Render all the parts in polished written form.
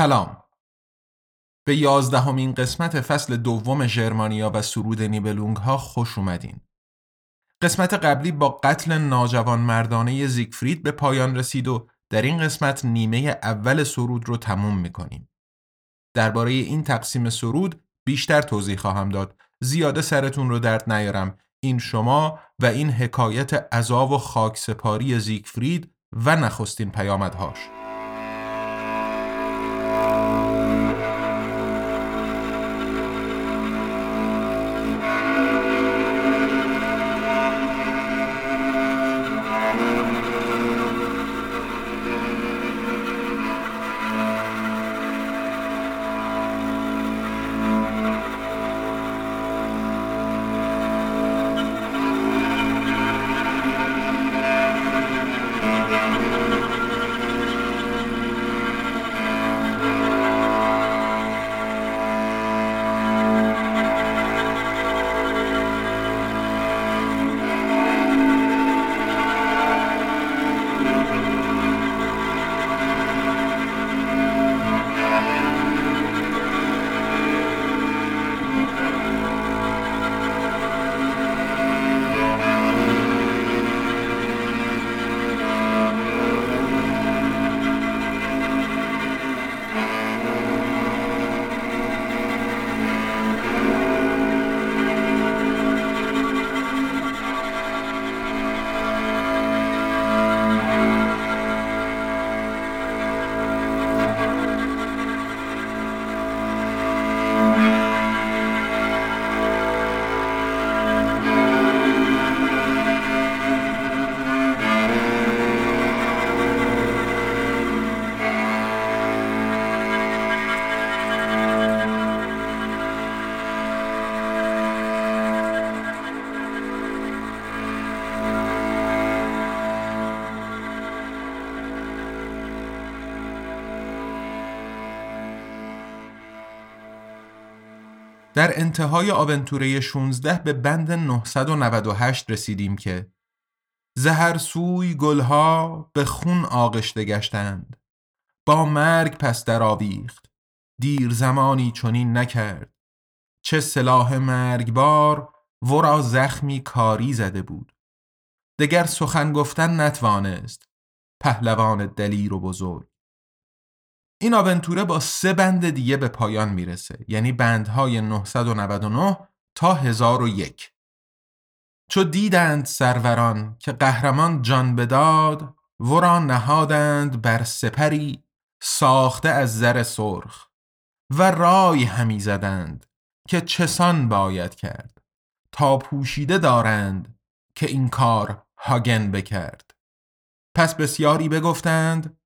سلام. به 11مین قسمت فصل دوم جرمانیا و سرود نیبلونگ ها خوش اومدین. قسمت قبلی با قتل ناجوانمردانه زیگفرید به پایان رسید و در این قسمت نیمه اول سرود رو تموم میکنیم. درباره این تقسیم سرود بیشتر توضیح خواهم داد. زیاده سرتون رو درد نیارم. این شما و این حکایت عذاب و خاکسپاری زیگفرید و نخستین پیامدهاش. در انتهای آونتوره 16 به بند 998 رسیدیم که زهر سوی گلها به خون آغشته گشتند، با مرگ پس در آویخت، دیر زمانی چنین نکرد، چه سلاح مرگبار ورا زخمی کاری زده بود، دگر سخن گفتن نتوانست، پهلوان دلیر و بزرگ. این آونتوره با 3 بند دیگه به پایان میرسه، یعنی بندهای 999 تا 1001. چو دیدند سروران که قهرمان جان بداد، ورا نهادند بر سپری ساخته از زر سرخ و رای همی زدند که چسان باید کرد، تا پوشیده دارند که این کار هاگن بکرد. پس بسیاری بگفتند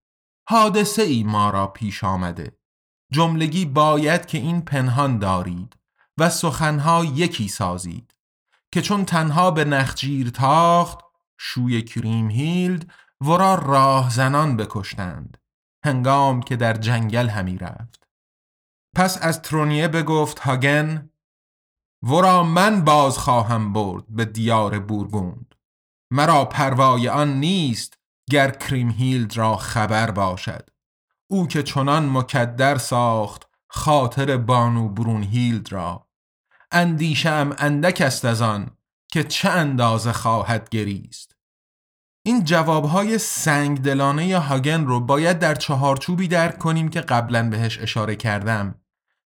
حادثه ای ما را پیش آمده، جملگی باید که این پنهان دارید و سخنها یکی سازید، که چون تنها به نخجیر تاخت شوی کریمهیلد ورا راه زنان بکشتند، هنگام که در جنگل همی رفت. پس از ترونیه بگفت هاگن ورا من باز خواهم برد به دیار بورگوند، مرا پروای آن نیست گر کریمهیلد را خبر باشد، او که چنان مکدر ساخت خاطر بانو برونهیلد را، اندیشه ام اندک است از آن که چه اندازه خواهد گریست. این جوابهای سنگدلانه ی هاگن رو باید در چهارچوبی درک کنیم که قبلا بهش اشاره کردم.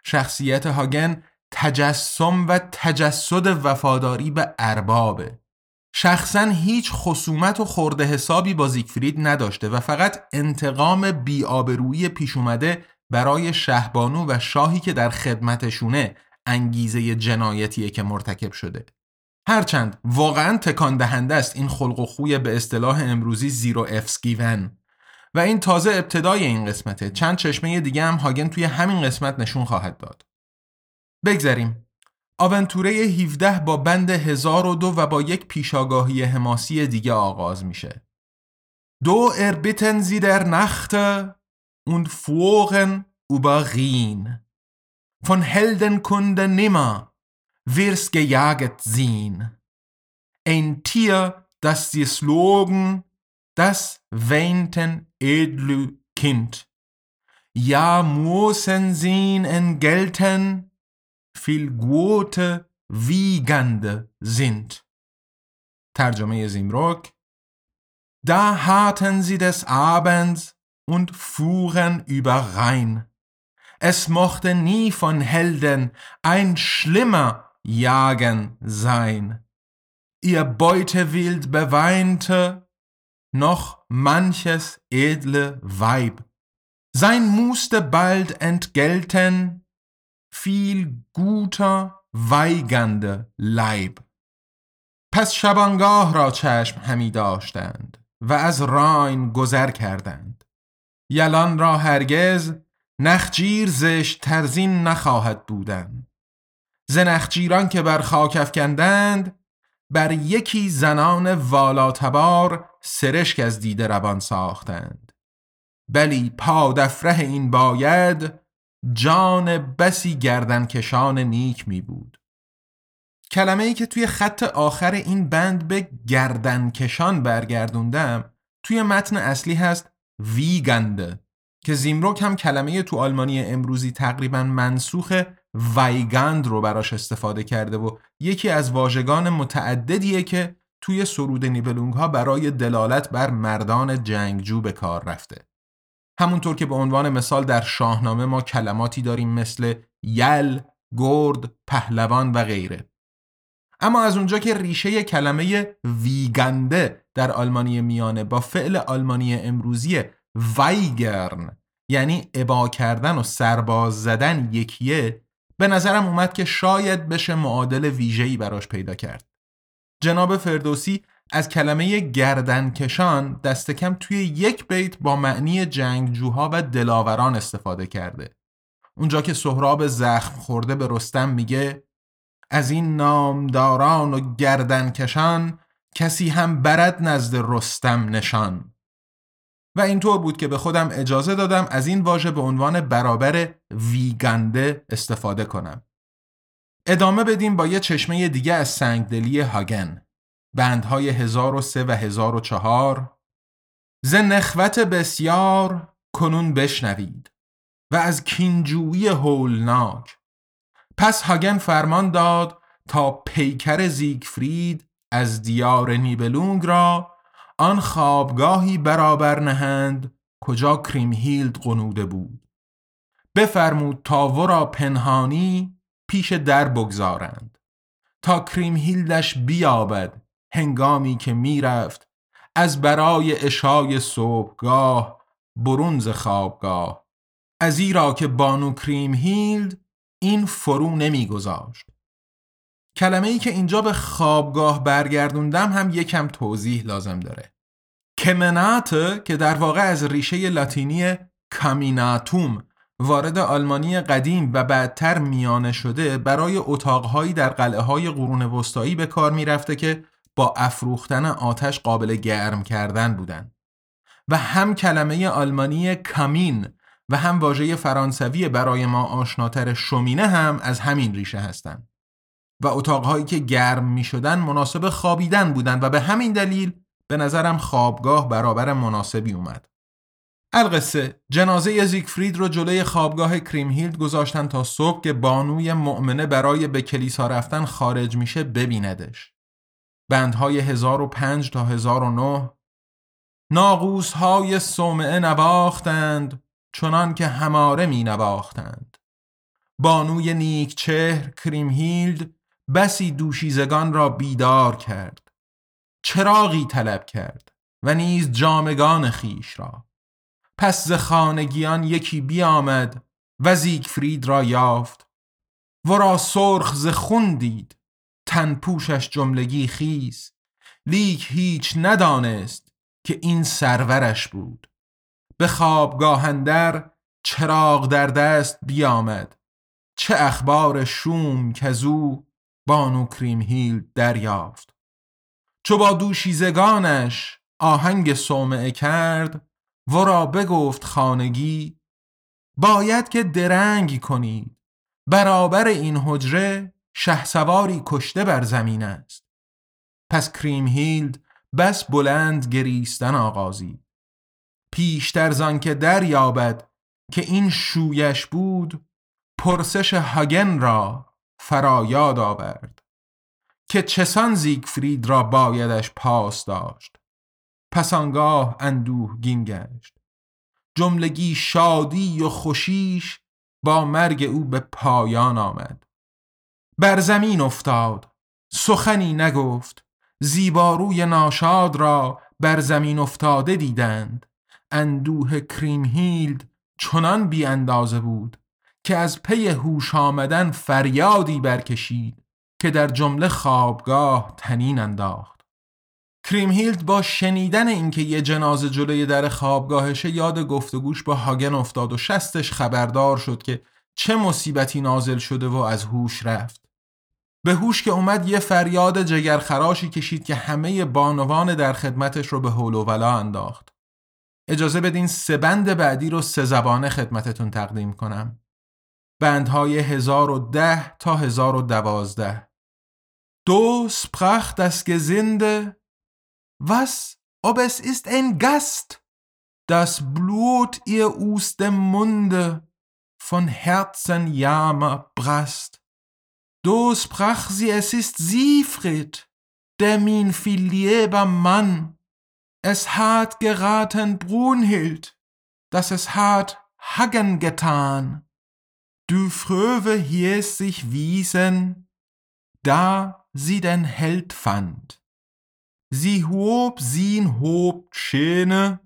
شخصیت هاگن تجسم و تجسد وفاداری به اربابه. شخصاً هیچ خصومت و خورده حسابی با زیگفرید نداشته و فقط انتقام بی‌آبرویی پیش اومده برای شهبانو و شاهی که در خدمتشونه انگیزه جنایتیه که مرتکب شده. هرچند واقعاً تکان دهنده است این خلق و خوی به اصطلاح امروزی زیرو افس گیون. و این تازه ابتدای این قسمته. چند چشمه دیگه هم هاگن توی همین قسمت نشون خواهد داد. بگذریم. آونتوره 17 با بند 1002 و با یک پیشاگاهی حماسی دیگه آغاز میشه. دو اربیتن زی در نخت und fuhren über Rhin. Von Helden kunde nimmer wir's gejaget sehn. Ein Tier, das sie slogen, das weinten edle Kind. ja müssen sie entgelten, viel gute Wiegende sind. ترجمه زیمروک: Da hatten sie des Abends und fuhren über Rhein. Es mochte nie von Helden ein schlimmer Jagen sein. Ihr Beutewild beweinte noch manches edle Weib. Sein musste bald entgelten viel guter weigende Leib. پس شبانگاه را چشم همی داشتند و از راین گذر کردند. یلان را هرگز نخجیر زشت ترزین نخواهد بودن. زنخجیران که بر خاک افکندند، بر یکی زنان والاتبار سرشک از دیده روان ساختند. بلی پادفره این باید جان بسی گردنکشان نیک می بود. کلمه ای که توی خط آخر این بند به گردنکشان برگردوندم توی متن اصلی هست ویگند، که زیمروک هم کلمه تو آلمانی امروزی تقریبا منسوخ ویگند رو براش استفاده کرده و یکی از واژگان متعددیه که توی سرود نیبلونگ ها برای دلالت بر مردان جنگجو به کار رفته. همونطور که به عنوان مثال در شاهنامه ما کلماتی داریم مثل یل، گرد، پهلوان و غیره. اما از اونجا که ریشه کلمه ویگنده در آلمانی میانه با فعل آلمانی امروزی وایگرن یعنی ابا کردن و سرباز زدن یکیه، به نظرم اومد که شاید بشه معادل ویژه‌ای براش پیدا کرد. جناب فردوسی از کلمه گردنکشان دست کم توی یک بیت با معنی جنگجوها و دلاوران استفاده کرده. اونجا که سهراب زخم خورده به رستم میگه از این نامداران و گردنکشان کسی هم برد نزد رستم نشان. و اینطور بود که به خودم اجازه دادم از این واژه به عنوان برابر ویگنده استفاده کنم. ادامه بدیم با یه چشمه دیگه از سنگدلی هاگن. بندهای 1003 و 1004: ز نخوت بسیار کنون بشنوید و از کینجویی هولناک. پس هاگن فرمان داد تا پیکر زیگفرید از دیار نیبلونگ را آن خوابگاهی برابر نهند کجا کریمهیلد قنوده بود. بفرمود تا ورا پنهانی پیش در بگذارند تا کریمهیلدش بیابد هنگامی که میرفت از برای عشای صبحگاه برون ز خوابگاه، از ایرا که بانو کریمهیلد این فرو نمیگذاشت. کلمه ای که اینجا به خوابگاه برگردوندم هم یکم توضیح لازم داره. کامیناته که در واقع از ریشه لاتینی کامیناتوم وارد آلمانی قدیم و بعدتر میانه شده، برای اتاقهایی در قلعه‌های قرون وسطایی به کار میرفته که با افروختن آتش قابل گرم کردن بودن و هم کلمه آلمانی کامین و هم واژه فرانسوی برای ما آشناتر شومینه هم از همین ریشه هستند و اتاقهایی که گرم می شدن مناسب خوابیدن بودن و به همین دلیل به نظرم خوابگاه برابر مناسبی اومد. القصه جنازه زیگفرید رو جلوی خوابگاه کریمهیلد گذاشتن تا صبح که بانوی مؤمنه برای به کلیسا رفتن خارج میشه ببیندش. بندهای 1005 تا 1009: ناقوس های صومعه نواختند چنان که هماره می نواختند. بانوی نیک چهر کریمهیلد بسی دوشیزگان را بیدار کرد. چراغی طلب کرد و نیز جامگان خیش را. پس ز خانگیان یکی بیامد و زیگفرید را یافت. ورا سرخ ز خون دید تن پوشش جملگی خیز. لیک هیچ ندانست که این سرورش بود. به خوابگاه اندر چراغ در دست بیامد. چه اخبار شوم کزو بانو کریمهیلد دریافت. چو با دوشیزگانش آهنگ صومعه کرد ورا بگفت خانگی باید که درنگ کنید برابر این حجره شهسواری کشته بر زمین است. پس کریمهیلد بس بلند گریستن آغازی پیشتر زان که دریابد که این شویش بود پرسش هاگن را فرایاد آورد که چسان زیگفرید را بایدش پاس داشت. پسانگاه اندوهگین گشت. جملگی شادی و خوشیش با مرگ او به پایان آمد. بر زمین افتاد، سخنی نگفت. زیباروی ناشاد را بر زمین افتاده دیدند. اندوه کریمهیلد چنان بی اندازه بود که از پی هوش آمدن فریادی برکشید که در جمله خوابگاه تنین انداخت. کریمهیلد با شنیدن اینکه یه جنازه جلوی در خوابگاهشه یاد گفتگوش با هاگن افتاد و شستش خبردار شد که چه مصیبتی نازل شده و از هوش رفت. به هوش که اومد یه فریاد جگرخراشی کشید که همه بانوان در خدمتش رو به هول و ولا انداخت. اجازه بدین سه بند بعدی رو سه زبانه خدمتتون تقدیم کنم. بندهای 1010 تا 1012. Du sprach das Gesinde, was, ob es ist ein Gast, das Blut ihr aus dem Munde von Herzen Jammer brast. Du sprach sie, es ist Siegfried, der mein viel lieber Mann, es hat geraten Brunhild, dass es hat Hagen getan. Du Fröwe hieß sich wiesen, da sie den Held fand. Sie hob sin hob schöne,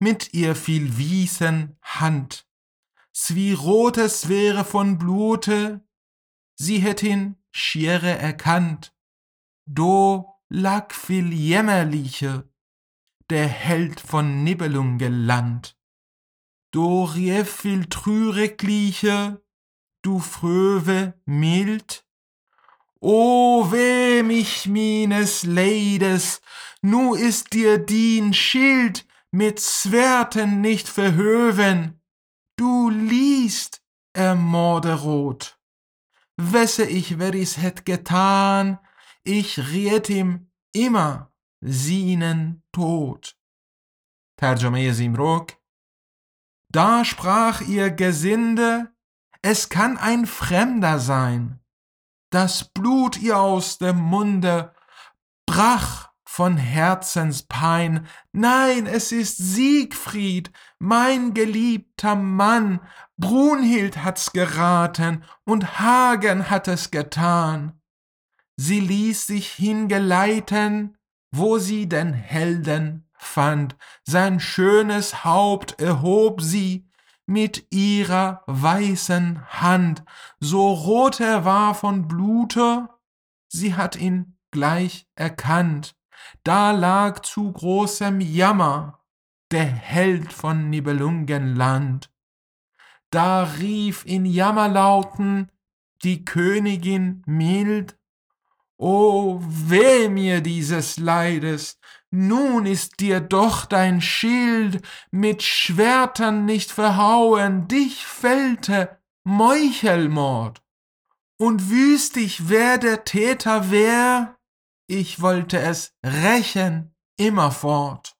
mit ihr fiel wiesen Hand. Wie rotes wäre von Blute, sie hätt ihn schiere erkannt. Do lag viel jämmerliche, der Held von Nibelung gelandt. Do rief viel trüregliche, du Fröwe mild. O weh mich meines Leides, nu ist dir dien Schild mit Zwerten nicht verhöven. Du liest, ermorderot. Wesse ich, wer ich's hätt getan, ich riet ihm immer seinen Tod. ترجمه زیمروک. Da sprach ihr Gesinde, es kann ein Fremder sein. Das Blut ihr aus dem Munde brach von Herzenspein. Nein, es ist Siegfried, mein geliebter Mann. Brunhild hat's geraten und Hagen hat es getan. Sie ließ sich hingeleiten, wo sie den Helden fand. Sein schönes Haupt erhob sie mit ihrer weißen Hand. So rot er war von Blute, sie hat ihn gleich erkannt. Da lag zu großem Jammer der Held von Nibelungenland. Da rief in Jammerlauten die Königin mild, O weh mir dieses Leides, nun ist dir doch dein Schild mit Schwertern nicht verhauen, dich fällte Meuchelmord. Und wüßt ich, wer der Täter wär, ich wollte es rächen immerfort.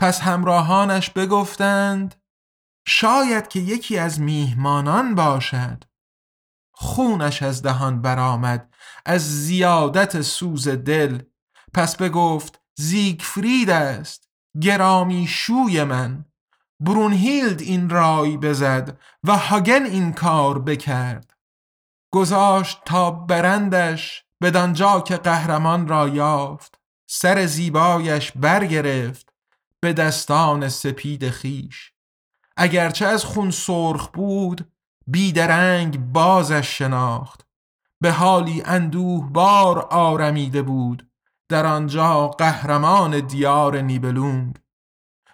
پس همراهانش بگفتند شاید که یکی از میهمانان باشد. خونش از دهان برآمد از زیادت سوز دل. پس بگفت زیگفرید است گرامی شوی من. برونهیلد این رای بزد و هاگن این کار بکرد. گذاشت تا برندش بدانجا که قهرمان را یافت. سر زیبایش برگرفت به دستان سپید خیش. اگرچه از خون سرخ بود بیدرنگ بازش شناخت. به حالی اندوه بار آرمیده بود در آنجا قهرمان دیار نیبلونگ.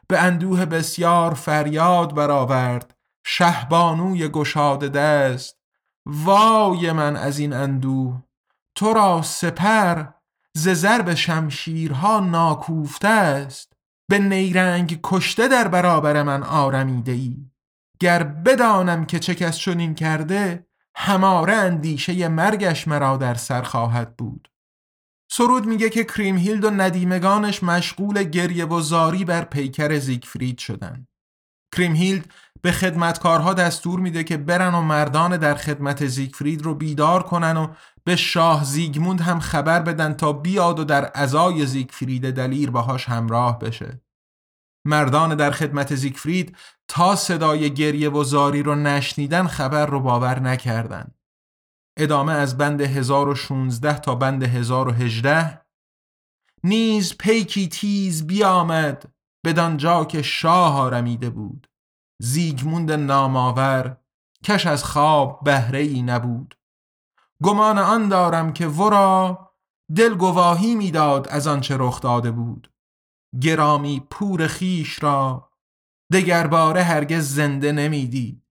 به اندوه بسیار فریاد برآورد شهبانوی گشاده دست. وای من از این اندوه، تو را سپر ز ضرب شمشیرها ناکوفته است. به نیرنگ کشته در برابر من آرمیده ای. گر بدانم که چه کس چنین کرده، هماره اندیشه مرگش مرا در سر خواهد بود. سرود میگه که کریمهیلد و ندیمگانش مشغول گریه و زاری بر پیکر زیگفرید شدند. کریمهیلد به خدمتکارها دستور میده که برن و مردان در خدمت زیگفرید رو بیدار کنن و به شاه زیگموند هم خبر بدن تا بیاد و در عزای زیگفرید دلیر باهاش همراه بشه. مردان در خدمت زیگفرید تا صدای گریه و زاری رو نشنیدن خبر رو باور نکردن. ادامه از بند 1016 تا بند 1018. نیز پیکی تیز بیامد بدانجا که شاه آرمیده بود. زیگموند نامآور کش از خواب بهره‌ای نبود. گمان آن دارم که ورا دل گواهی میداد از آنچه رخ داده بود. گرامی پور خیش را دگرباره هرگز زنده نمیدی.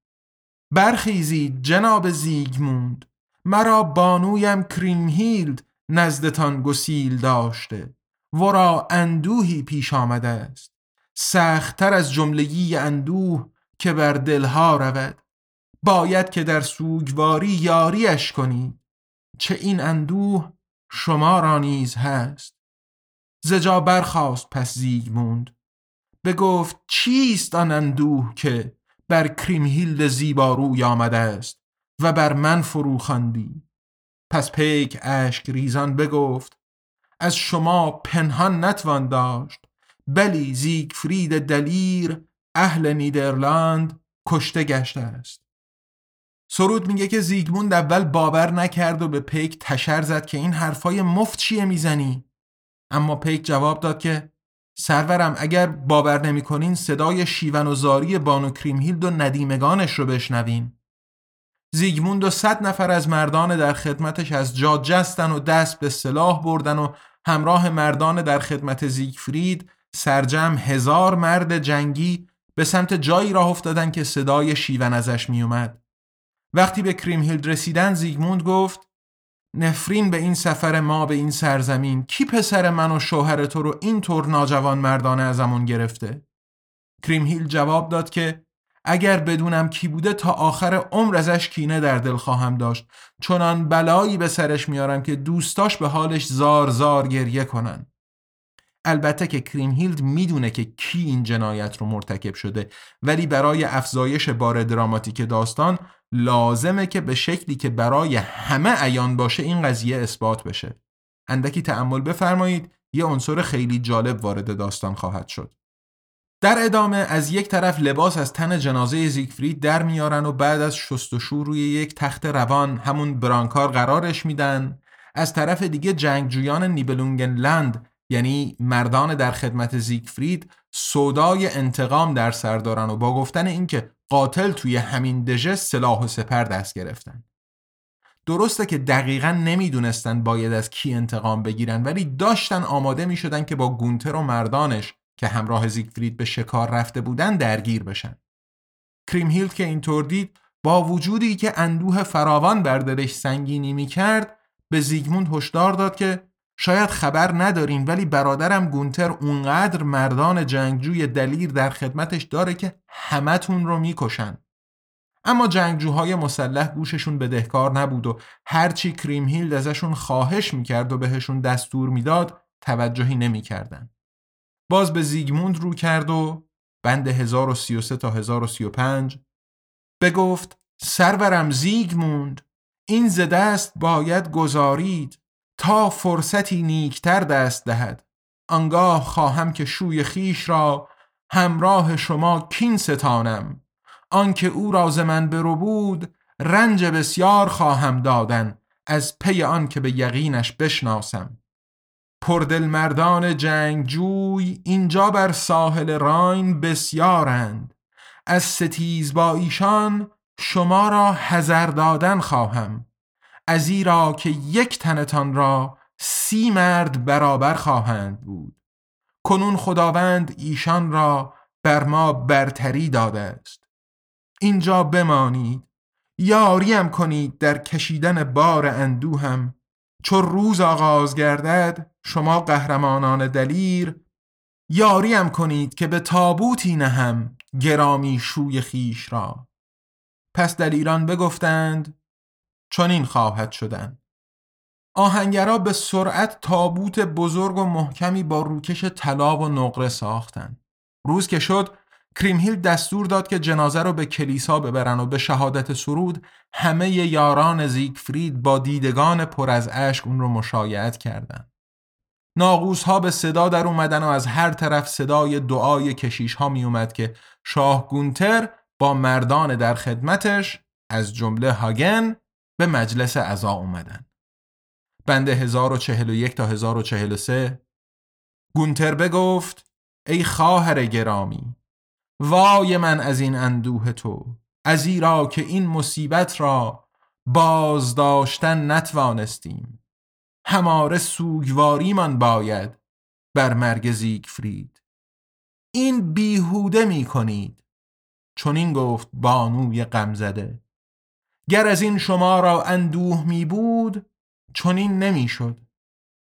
برخیزید جناب زیگموند، مرا بانویم کریمهیلد نزدتان گسیل داشته، ورا اندوهی پیش آمده است، سخت‌تر از جملگی اندوه که بر دلها رود. باید که در سوگواری یاریش کنی، چه این اندوه شما را نیز هست. زجا برخاست پس زیگموند، بگفت چیست آن اندوه که بر کریمهیلد زیباروی آمده است و بر من فرو خواندی؟ پس پیک اشک ریزان بگفت از شما پنهان نتوان داشت، بلی زیگفرید دلیر اهل نیدرلاند کشته گشته است. سرود میگه که زیگموند اول باور نکرد و به پیک تشر زد که این حرفای مفت چیه میزنی؟ اما پیک جواب داد که سرورم اگر باور نمی کنین صدای شیون و زاری بانو کریمهیلد و ندیمگانش رو بشنویم. زیگموند و 100 نفر از مردان در خدمتش از جا جستن و دست به سلاح بردن و همراه مردان در خدمت زیگفرید سرجم 1000 مرد جنگی به سمت جایی راه افتادن که صدای شیون ازش می اومد. وقتی به کریمهیلد رسیدن زیگموند گفت نفرین به این سفر ما به این سرزمین، کی پسر من و شوهر تو رو این طور ناجوان مردانه ازمون گرفته؟ کریمهیلد جواب داد که اگر بدونم کی بوده تا آخر عمر ازش کینه در دل خواهم داشت، چنان بلایی به سرش میارم که دوستاش به حالش زار زار گریه کنن. البته که کریمهیلد میدونه که کی این جنایت رو مرتکب شده، ولی برای افزایش بار دراماتیک داستان لازمه که به شکلی که برای همه عیان باشه این قضیه اثبات بشه. اندکی تأمل بفرمایید، یه عنصر خیلی جالب وارد داستان خواهد شد. در ادامه از یک طرف لباس از تن جنازه زیگفرید در میارن و بعد از شستشو روی یک تخت روان همون برانکار قرارش میدن. از طرف دیگه جنگجویان نیبلونگلند یعنی مردان در خدمت زیگفرید سودای انتقام در سر دارن و با گفتن اینکه قاتل توی همین دژ سلاح و سپر دست گرفتن. درسته که دقیقاً نمیدونستن باید از کی انتقام بگیرن، ولی داشتن آماده میشدن که با گونتر و مردانش که همراه زیگفرید به شکار رفته بودن درگیر بشن. کریمهیلد که اینطور دید، با وجودی که اندوه فراوان بر دلش سنگینی میکرد، به زیگموند هشدار داد که شاید خبر ندارین ولی برادرم گونتر اونقدر مردان جنگجوی دلیر در خدمتش داره که همتون رو میکشن. اما جنگجوهای مسلح گوششون بدهکار نبود و هرچی کریمهیلد ازشون خواهش میکرد و بهشون دستور میداد توجهی نمیکردن. باز به زیگموند رو کرد و بند 1033 تا 1035 بگفت سرورم زیگموند، این ز دست باید گذارید تا فرصتی نیکتر دست دهد. آنگاه خواهم که شوی خیش را همراه شما کین ستانم، آنکه او راز من برو بود رنج بسیار خواهم دادن از پی آن که به یقینش بشناسم. پردل مردان جنگجوی اینجا بر ساحل راین بسیارند، از ستیز با ایشان شما را حذر دادن خواهم، از ایرا که یک تنتان را 30 مرد برابر خواهند بود. کنون خداوند ایشان را بر ما برتری داده است. اینجا بمانید، یاریم کنید در کشیدن بار اندوهم، چون روز آغاز گردد شما قهرمانان دلیر، یاریم کنید که به تابوتی نهم گرامی شوی خیش را. پس دلیران بگفتند چون این خواهد شدن. آهنگرها به سرعت تابوت بزرگ و محکمی با روکش طلا و نقره ساختند. روز که شد کریمهیلد دستور داد که جنازه رو به کلیسا ببرن و به شهادت سرود همه یاران زیگفرید با دیدگان پر از اشک اون رو مشایعت کردند. ناقوس ها به صدا در اومدن و از هر طرف صدای دعای کشیش ها می اومد که شاه گونتر با مردان در خدمتش از جمله هاگن به مجلس عزا اومدن. بند 1041 تا 1043 گونتر بگفت: ای خواهر گرامی، وای من از این اندوه تو، از ایرا که این مصیبت را بازداشتن نتوانستیم. هماره سوگواری من باید بر مرگ زیگفرید. این بیهوده می کنید. چون این گفت بانوی غمزده: گر از این شما را اندوه می بود، چون این نمی شد.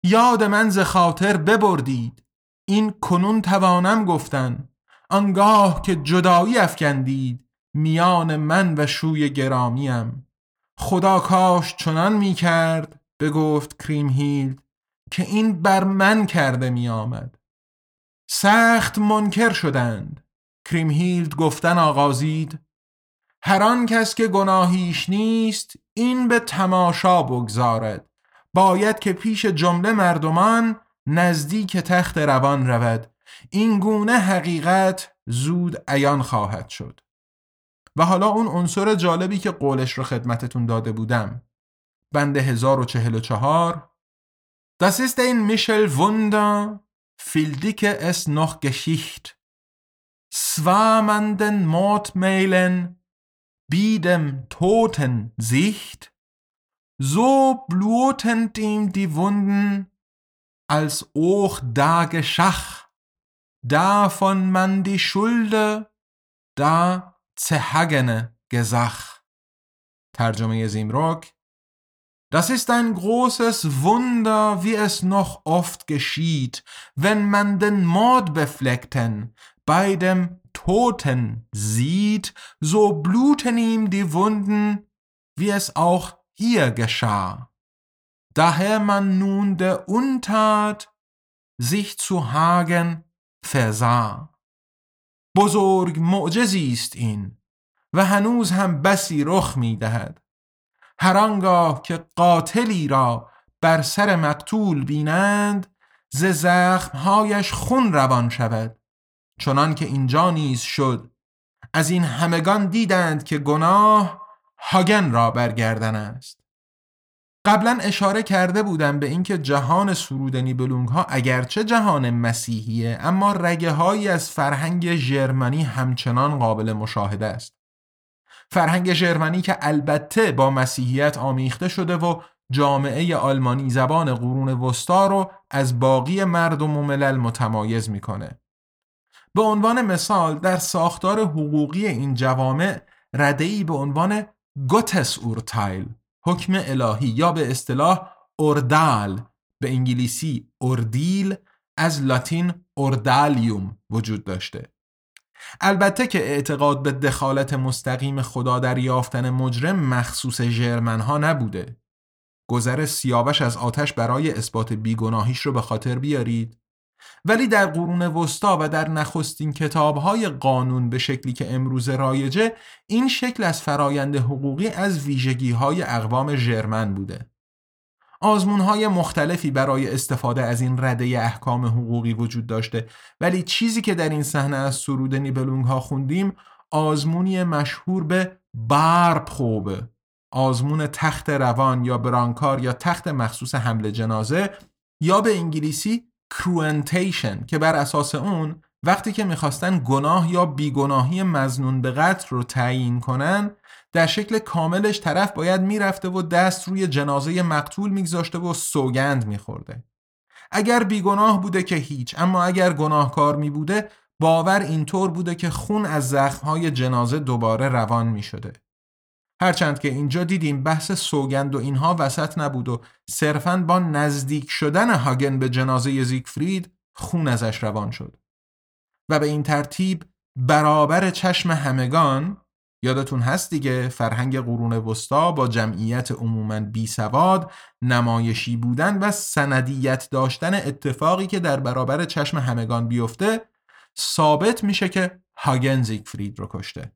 یاد من ز خاطر ببردید. این کنون توانم گفتن. آنگاه که جدایی افکندید میان من و شوی گرامیم، خدا کاش چنان می کرد، بگفت کریمهیلد، که این بر من کرده می آمد. سخت منکر شدند. کریمهیلد گفتن آغازید: هران کس که گناهیش نیست این به تماشا بگذارد. باید که پیش جمله مردمان نزدیک تخت روان رود. این گونه حقیقت زود عیان خواهد شد. و حالا اون عنصر جالبی که قولش رو خدمتتون داده بودم. بند 1044: Das ist ein Michel Wunder, viel dicke es noch Geschicht. Zwar man den Mord meilen, bi dem Toten Sicht, so blutend ihm die Wunden, als auch da geschach. Davon man die Schulde, da zerhagene Gesach. ترجمه زیمروک: Das ist ein großes Wunder, wie es noch oft geschieht, wenn man den Mordbefleckten bei dem Toten sieht, so bluten ihm die Wunden, wie es auch hier geschah. Daher man nun der Untat sich zu hagen versah. بزرگ معجزی است این و هنوز هم بسی رخ می دهد. هر آنگاه که قاتلی را بر سر مقتول بینند ز زخمهایش خون روان شود، چنان که اینجا نیز شد. از این همگان دیدند که گناه هاگن را برگردن است. قبلا اشاره کرده بودم به اینکه جهان سرود نیبلونگ ها اگرچه جهان مسیحیه، اما رگه هایی از فرهنگ ژرمنی همچنان قابل مشاهده است. فرهنگ ژرمنی که البته با مسیحیت آمیخته شده و جامعه آلمانی زبان قرون وسطا رو از باقی مردم و ملل متمایز میکنه. به عنوان مثال در ساختار حقوقی این جوامع رده‌ای به عنوان گوتس اورتایل، حکم الهی، یا به اصطلاح اردال، به انگلیسی اردیل، از لاتین اردالیوم وجود داشته. البته که اعتقاد به دخالت مستقیم خدا در یافتن مجرم مخصوص ژرمن‌ها نبوده. گذر سیاوش از آتش برای اثبات بیگناهیش رو به خاطر بیارید. ولی در قرون وسطا و در نخستین کتاب‌های قانون به شکلی که امروز رایجه، این شکل از فرایند حقوقی از ویژگی‌های اقوام ژرمن بوده. آزمون‌های مختلفی برای استفاده از این رده احکام حقوقی وجود داشته، ولی چیزی که در این صحنه از سرود نیبلونگ ها خوندیم آزمونی مشهور به بارپروبه، آزمون تخت روان یا برانکار یا تخت مخصوص حمل جنازه، یا به انگلیسی Cruentation، که بر اساس اون وقتی که میخواستن گناه یا بیگناهی مظنون به قتل رو تعیین کنن، در شکل کاملش طرف باید میرفته و دست روی جنازه مقتول میگذاشته و سوگند میخورده. اگر بیگناه بوده که هیچ، اما اگر گناهکار میبوده باور اینطور بوده که خون از زخمهای جنازه دوباره روان میشده. هرچند که اینجا دیدیم بحث سوگند و اینها وسط نبود و صرفاً با نزدیک شدن هاگن به جنازه زیگفرید خون ازش روان شد. و به این ترتیب برابر چشم همگان، یادتون هست دیگه فرهنگ قرون وسطا با جمعیت عموماً بی سواد، نمایشی بودن و سندیت داشتن اتفاقی که در برابر چشم همگان بیفته، ثابت میشه که هاگن زیگفرید رو کشته.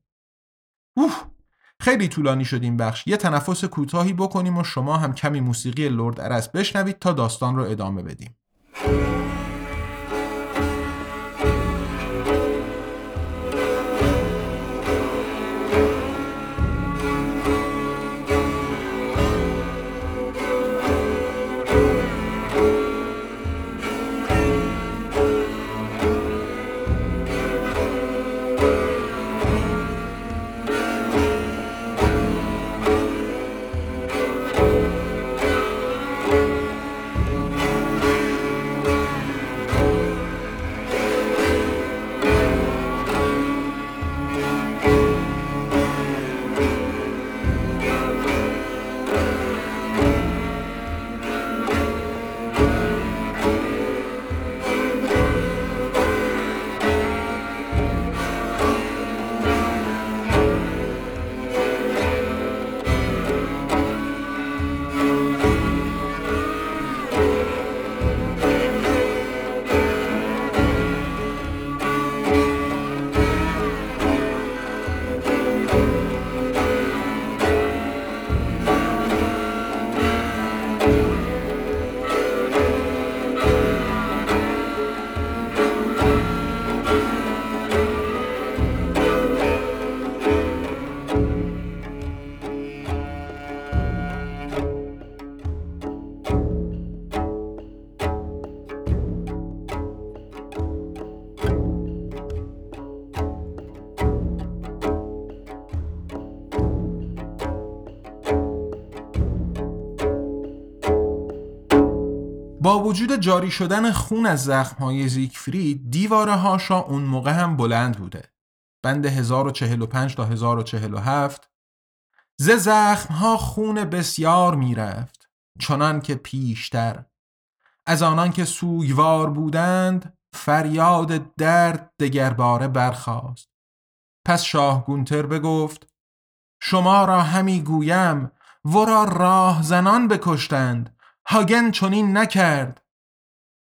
خیلی طولانی شد این بخش. یه تنفس کوتاهی بکنیم و شما هم کمی موسیقی لورد عرس بشنوید تا داستان رو ادامه بدیم. با وجود جاری شدن خون از زخم‌های زیگفرید، دیواره‌هاش اون موقع هم بلند بوده. بند 1045 تا 1047 ز زخم‌ها خون بسیار می‌رفت، چنان که پیشتر از آنان که سوگوار بودند فریاد درد دگرباره برخاست. پس شاه گونتر بگفت: شما را همی گویم ورا راه زنان بکشتند، هاگن چنین نکرد.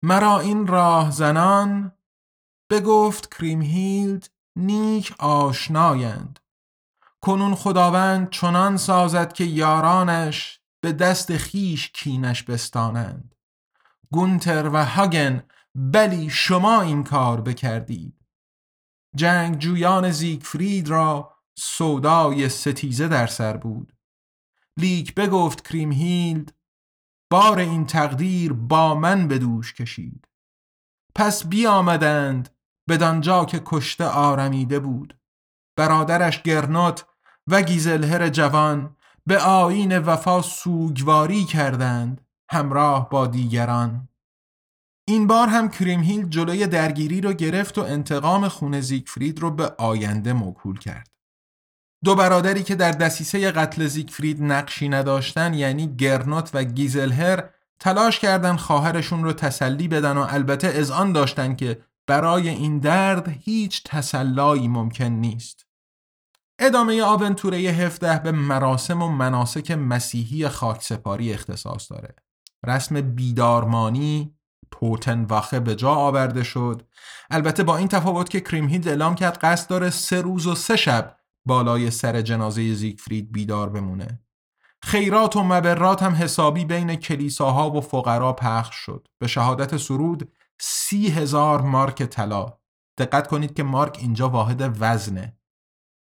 مرا این راه زنان، بگفت کریمهیلد، نیک آشنایند. کنون خداوند چنان سازد که یارانش به دست خیش کینش بستانند. گونتر و هاگن، بلی شما این کار بکردید. جنگ جویان زیگفرید را سودای ستیزه در سر بود. لیک بگفت کریمهیلد: بار این تقدیر با من به دوش کشید. پس بی آمدند بدانجا که کشته آرمیده بود. برادرش گرنوت و گیزلهر جوان به آیین وفا سوگواری کردند همراه با دیگران. این بار هم کریمهیلد جلوی درگیری رو گرفت و انتقام خون زیگفرید رو به آینده موکول کرد. دو برادری که در دسیسه قتل زیگفرید نقشی نداشتن، یعنی گرنوت و گیزلهر، تلاش کردن خواهرشون رو تسلی بدن و البته اذعان داشتن که برای این درد هیچ تسلایی ممکن نیست. ادامه آونتوره 17 به مراسم و مناسک مسیحی خاکسپاری اختصاص داره. رسم بیدارمانی توتن واخه به جا آورده شد، البته با این تفاوت که کریمهیلد اعلام کرد قصد داره 3 روز و 3 شب بالای سر جنازه زیگفرید بیدار بمونه. خیرات و مبرات هم حسابی بین کلیساها و فقرا پخش شد. به شهادت سرود 30,000 مارک طلا. دقت کنید که مارک اینجا واحد وزنه.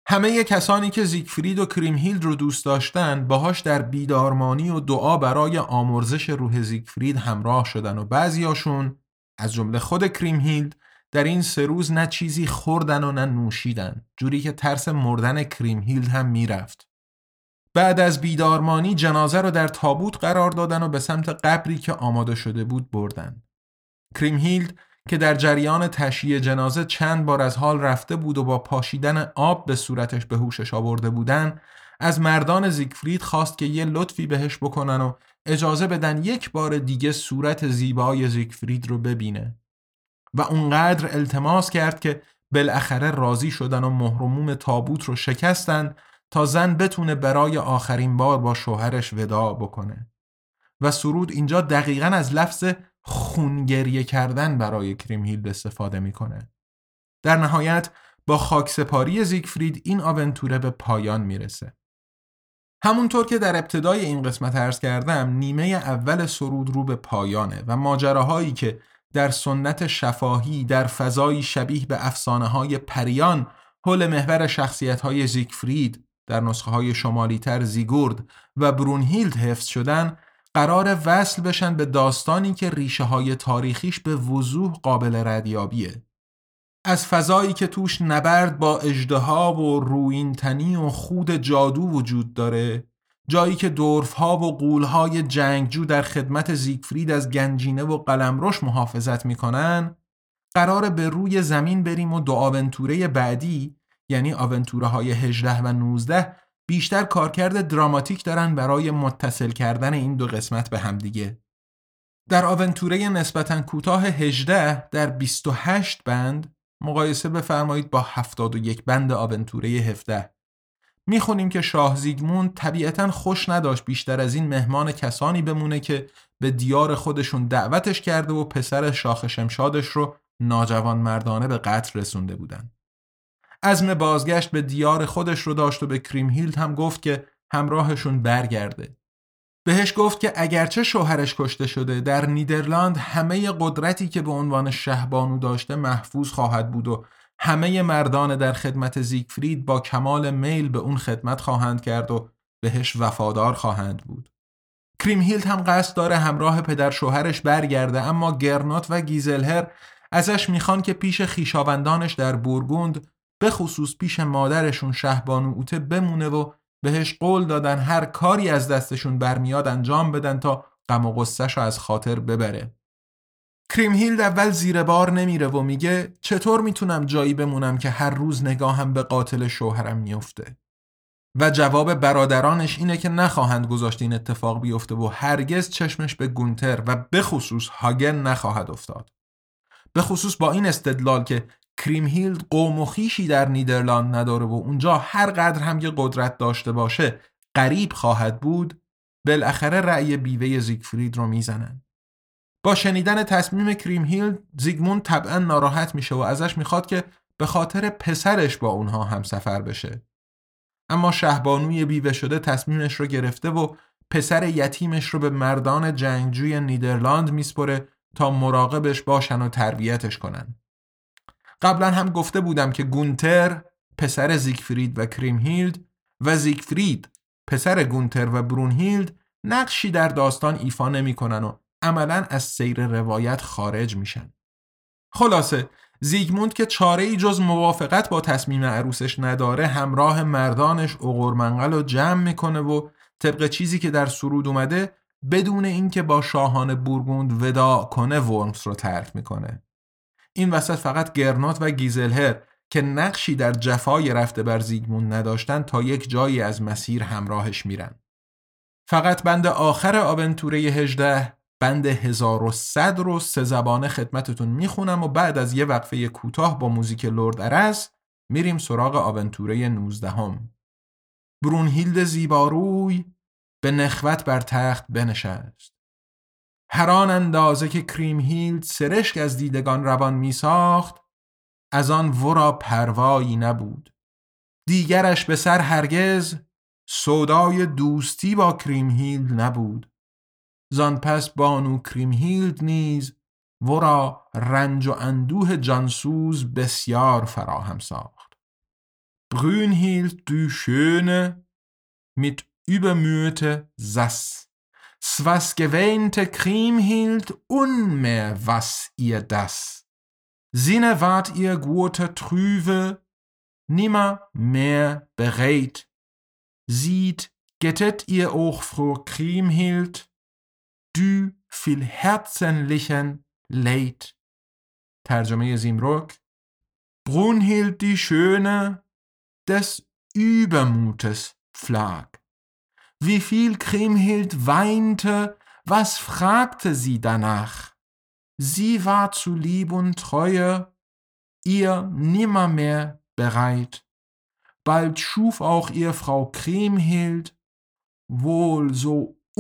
همه کسانی که زیگفرید و کریمهیلد رو دوست داشتن باهاش در بیدارمانی و دعا برای آمرزش روح زیگفرید همراه شدن و بعضیاشون از جمله خود کریمهیلد در این 3 روز نه چیزی خوردن و نه نوشیدن، جوری که ترس مردن کریمهیلد هم میرفت. بعد از بیدارمانی جنازه رو در تابوت قرار دادن و به سمت قبری که آماده شده بود بردن. کریمهیلد که در جریان تشییع جنازه چند بار از حال رفته بود و با پاشیدن آب به صورتش به هوشش آورده بودن، از مردان زیگفرید خواست که یه لطفی بهش بکنن و اجازه بدن یک بار دیگه صورت زیبای زیگفرید رو ببینه. و اونقدر التماس کرد که بالاخره راضی شدن و مهرموم تابوت رو شکستن تا زن بتونه برای آخرین بار با شوهرش وداع بکنه. و سرود اینجا دقیقاً از لفظ خونگریه کردن برای کریمهیلد استفاده میکنه. در نهایت با خاکسپاری زیگفرید این آونتوره به پایان میرسه. همونطور که در ابتدای این قسمت عرض کردم، نیمه اول سرود رو به پایانه و ماجراهایی که در سنت شفاهی در فضایی شبیه به افسانه‌های پریان حول محور شخصیت‌های زیگفرید در نسخه‌های شمالی‌تر زیگورد و برونهیلد حفظ شدن، قرار وصل بشن به داستانی که ریشه‌های تاریخیش به وضوح قابل ردیابیه. از فضایی که توش نبرد با اژدها و رویینتنی و خود جادو وجود داره، جایی که دورف‌ها و غول‌های جنگجو در خدمت زیگفرید از گنجینه و قلمروش محافظت می‌کنن، قرار به روی زمین بریم و دو آونتوره بعدی، یعنی آونتوره‌های 18 و 19 بیشتر کارکرد دراماتیک دارن برای متصل کردن این دو قسمت به هم دیگه. در آونتوره نسبتاً کوتاه 18 در 28 بند مقایسه بفرمایید با 71 بند آونتوره 17 میخونیم که شاه زیگموند طبیعتاً خوش نداشت بیشتر از این مهمان کسانی بمونه که به دیار خودشون دعوتش کرده و پسر شاخ شمشادش رو ناجوان مردانه به قتل رسونده بودن. عزم بازگشت به دیار خودش رو داشت و به کریمهیلد هم گفت که همراهشون برگرده. بهش گفت که اگرچه شوهرش کشته شده، در نیدرلاند همه قدرتی که به عنوان شهبانو داشته محفوظ خواهد بود و همه مردان در خدمت زیگفرید با کمال میل به اون خدمت خواهند کرد و بهش وفادار خواهند بود. کریمهیلد هم قصد داره همراه پدر شوهرش برگرده، اما گرنوت و گیزلهر ازش میخوان که پیش خیشاوندانش در بورگوند، به خصوص پیش مادرشون شهبانو اوته بمونه و بهش قول دادن هر کاری از دستشون برمیاد انجام بدن تا غم و غصه‌شو از خاطر ببره. کریمهیلد اول زیر بار نمیره و میگه چطور میتونم جایی بمونم که هر روز نگاهم به قاتل شوهرم میفته، و جواب برادرانش اینه که نخواهند گذاشت این اتفاق بیفته و هرگز چشمش به گونتر و به خصوص هاگن نخواهد افتاد، به خصوص با این استدلال که کریمهیلد قوم و خویشی در نیدرلاند نداره و اونجا هر قدر هم که قدرت داشته باشه غریب خواهد بود. بالاخره رأی بیوه زیگفرید رو میزنن. با شنیدن تصمیم کریمهیلد، زیگموند طبعا ناراحت میشه و ازش میخواد که به خاطر پسرش با اونها همسفر بشه، اما شهبانوی بیوه شده تصمیمش رو گرفته و پسر یتیمش رو به مردان جنگجوی نیدرلاند میسپره تا مراقبش باشن و تربیتش کنن. قبلا هم گفته بودم که گونتر پسر زیگفرید و کریمهیلد و زیگفرید پسر گونتر و برونهیلد نقشی در داستان ایفا نمی‌کنن و عملاً از سیر روایت خارج میشن. خلاصه زیگموند که چاره‌ای جز موافقت با تصمیم عروسش نداره، همراه مردانش اوغرمنقل رو جمع میکنه و طبق چیزی که در سرود اومده بدون اینکه با شاهان بورگوند وداع کنه ورمز رو ترک میکنه. این وسط فقط گرنوت و گیزلهر که نقشی در جفای رفته بر زیگموند نداشتن تا یک جایی از مسیر همراهش میرن. فقط بند آخر آونتوره 18 بند 1100 رو سه زبانه خدمتتون میخونم و بعد از یه وقفه کوتاه با موزیک لورد عرس میریم سراغ آونتوره 19 هم. برونهیلد زیباروی به نخوت بر تخت بنشست. هر آن اندازه که کریمهیلد سرشک از دیدگان روان می ساخت، از آن ورا پروایی نبود. دیگرش به سر هرگز سودای دوستی با کریمهیلد نبود. زان پس بانو کریمهیلد نیز ورا رنج و اندوه جانسوز بسیار فراهم ساخت. برونهیلد دو شونه میت übermühte Sass. Was gewähnte Kriemhild unmehr was ihr das. Sinne ward ihr gute Trüwe, nimmer mehr bereit. Sieht, gettet ihr auch froh Kriemhild, du viel herzlichen Leid. Terjumeh Simruk. Brunhild die Schöne des Übermutes Flag. Wie viel Kriemhild weinte, was fragte sie danach? Sie war zu Lieb und Treue, ihr nimmermehr bereit. Bald schuf auch ihr Frau Kriemhild wohl so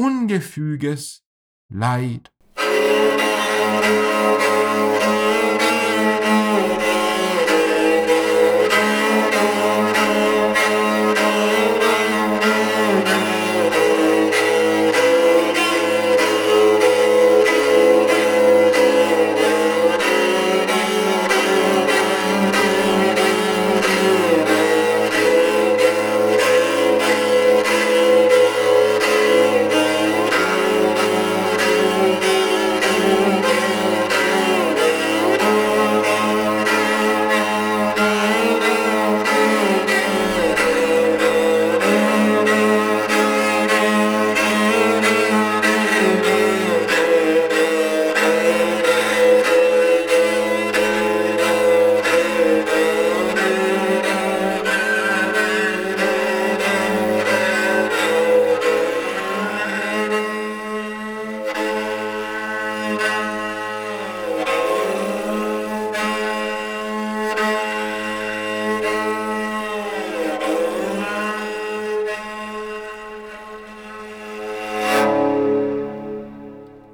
ungefüges Leid.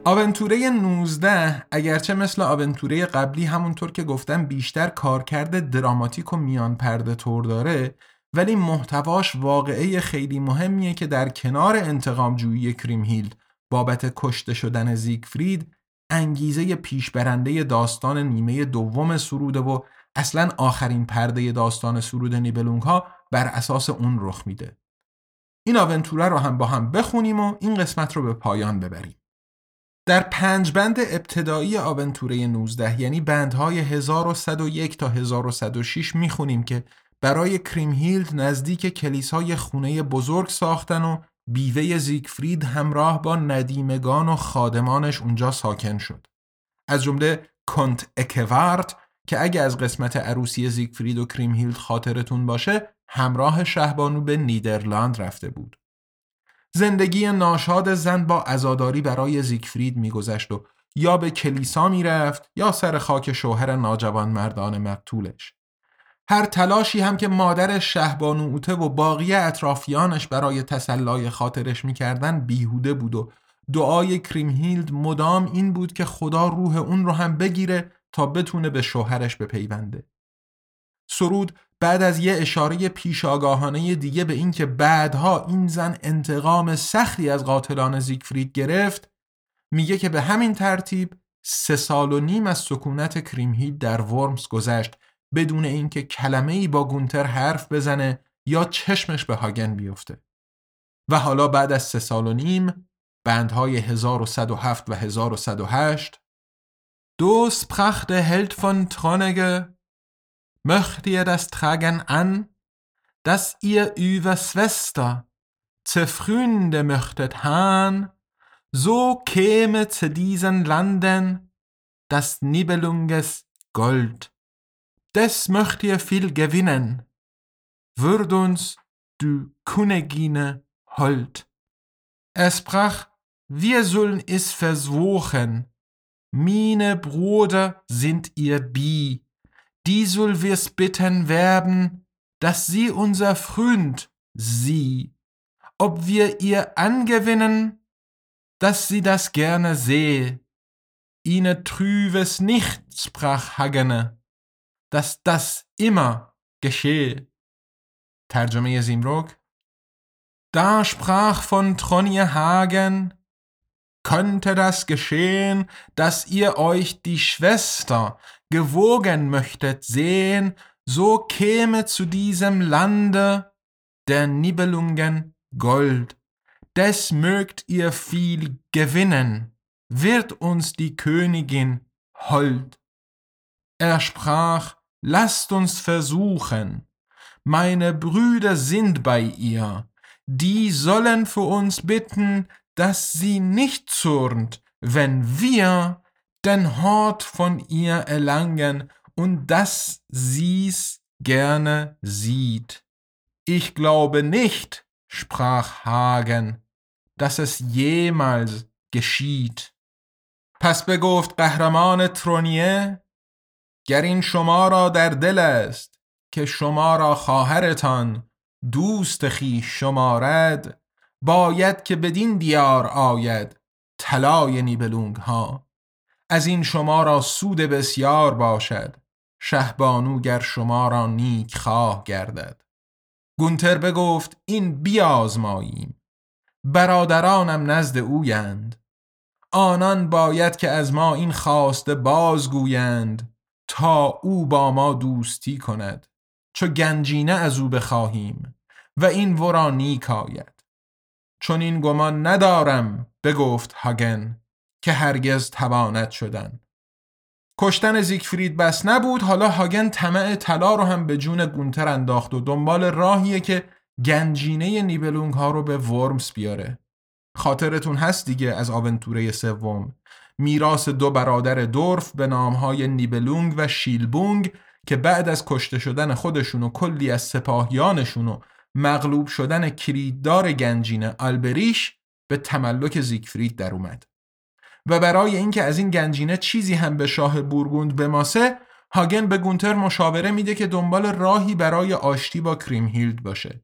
آونتوره 19 اگرچه مثل آونتوره قبلی همونطور که گفتم بیشتر کارکرد دراماتیک و میان پرده طور داره، ولی محتواش واقعه خیلی مهمیه که در کنار انتقام جویی کریمهیلد بابت کشته شدن زیگفرید انگیزه پیش برنده داستان نیمه دوم سروده و اصلاً آخرین پرده داستان سرود نیبلونگ ها بر اساس اون رخ میده. این آونتوره رو هم با هم بخونیم و این قسمت رو به پایان ببریم. در 5 بند ابتدایی آونتوره 19 یعنی بندهای 1101 تا 1106 میخونیم که برای کریمهیلد نزدیک کلیسای خونه بزرگ ساختن و بیوه زیگفرید همراه با ندیمگان و خادمانش اونجا ساکن شد. از جمله کنت اکوارت که اگه از قسمت عروسی زیگفرید و کریمهیلد خاطرتون باشه همراه شهبانو به نیدرلاند رفته بود. زندگی ناشاد زن با عزاداری برای زیگفرید میگذشت و یا به کلیسا میرفت یا سر خاک شوهر ناجوانمردان مقتولش. هر تلاشی هم که مادر شهبانو اوته و باقی اطرافیانش برای تسلای خاطرش میکردن بیهوده بود و دعای کریمهیلد مدام این بود که خدا روح اون رو هم بگیره تا بتونه به شوهرش بپیونده. سرود بعد از یه اشاره پیشاگاهانه دیگه به این که بعدها این زن انتقام سختی از قاتلان زیگفرید گرفت میگه که به همین ترتیب 3.5 سال از سکونت کریمهیلد در ورمز گذشت بدون اینکه کلمه‌ای با گونتر حرف بزنه یا چشمش به هاگن بیفته. و حالا بعد از 3.5 سال بندهای 1107 و 1108 Dus brachte Held von Tronege, möchte ihr das Tragen an, dass ihr über Schwester zerfründe möchtet han, so käme zu diesen Landen das Nibelunges Gold. Des möcht ihr viel gewinnen, würd uns du Königine hold. Er sprach, wir sollen es versuchen, Meine Brüder sind ihr Bi, die soll wir's bitten werben, dass sie unser Freund sie, ob wir ihr angewinnen, dass sie das gerne sehe. Ihnen trüves nicht, sprach Hagene, dass das immer geschehe. Tarjume Simrog. Da sprach von Tronje Hagen, Könnte das geschehen, dass ihr euch die Schwester gewogen möchtet sehen, so käme zu diesem Lande der Nibelungen Gold. Des mögt ihr viel gewinnen, wird uns die Königin hold. Er sprach, lasst uns versuchen, meine Brüder sind bei ihr, die sollen für uns bitten, dass sie nicht zürnt, wenn wir den Hort von ihr erlangen und dass sie's gerne sieht. Ich glaube nicht, sprach Hagen, dass es jemals geschieht. پس بگفت قهرمان ترونیه گر این شما را در دل است که شما را خواهرتان دوست خویش شمارد باید که بدین دیار آید طلای نیبلونگ ها از این شما را سود بسیار باشد شهبانو گر شما را نیک خواه گردد گونتر بگفت این بیازماییم برادرانم نزد اویند آنان باید که از ما این خواسته بازگویند تا او با ما دوستی کند چو گنجینه از او بخواهیم و این ورا نیک آید چون این گمان ندارم بگفت هاگن که هرگز تواند شدن کشتن زیگفرید بس نبود حالا هاگن طمع طلا رو هم به جون گونتر انداخت و دنبال راهیه که گنجینه نیبلونگ ها رو به ورمز بیاره خاطرتون هست دیگه از آونتوره 3 میراث 2 برادر دورف به نامهای نیبلونگ و شیلبونگ که بعد از کشته شدن خودشون و کلی از سپاهیانشون و مغلوب شدن کلیددار گنجینه آلبریش به تملک زیگفرید در اومد و برای اینکه از این گنجینه چیزی هم به شاه بورگوند بماسه هاگن به گونتر مشاوره میده که دنبال راهی برای آشتی با کریمهیلد باشه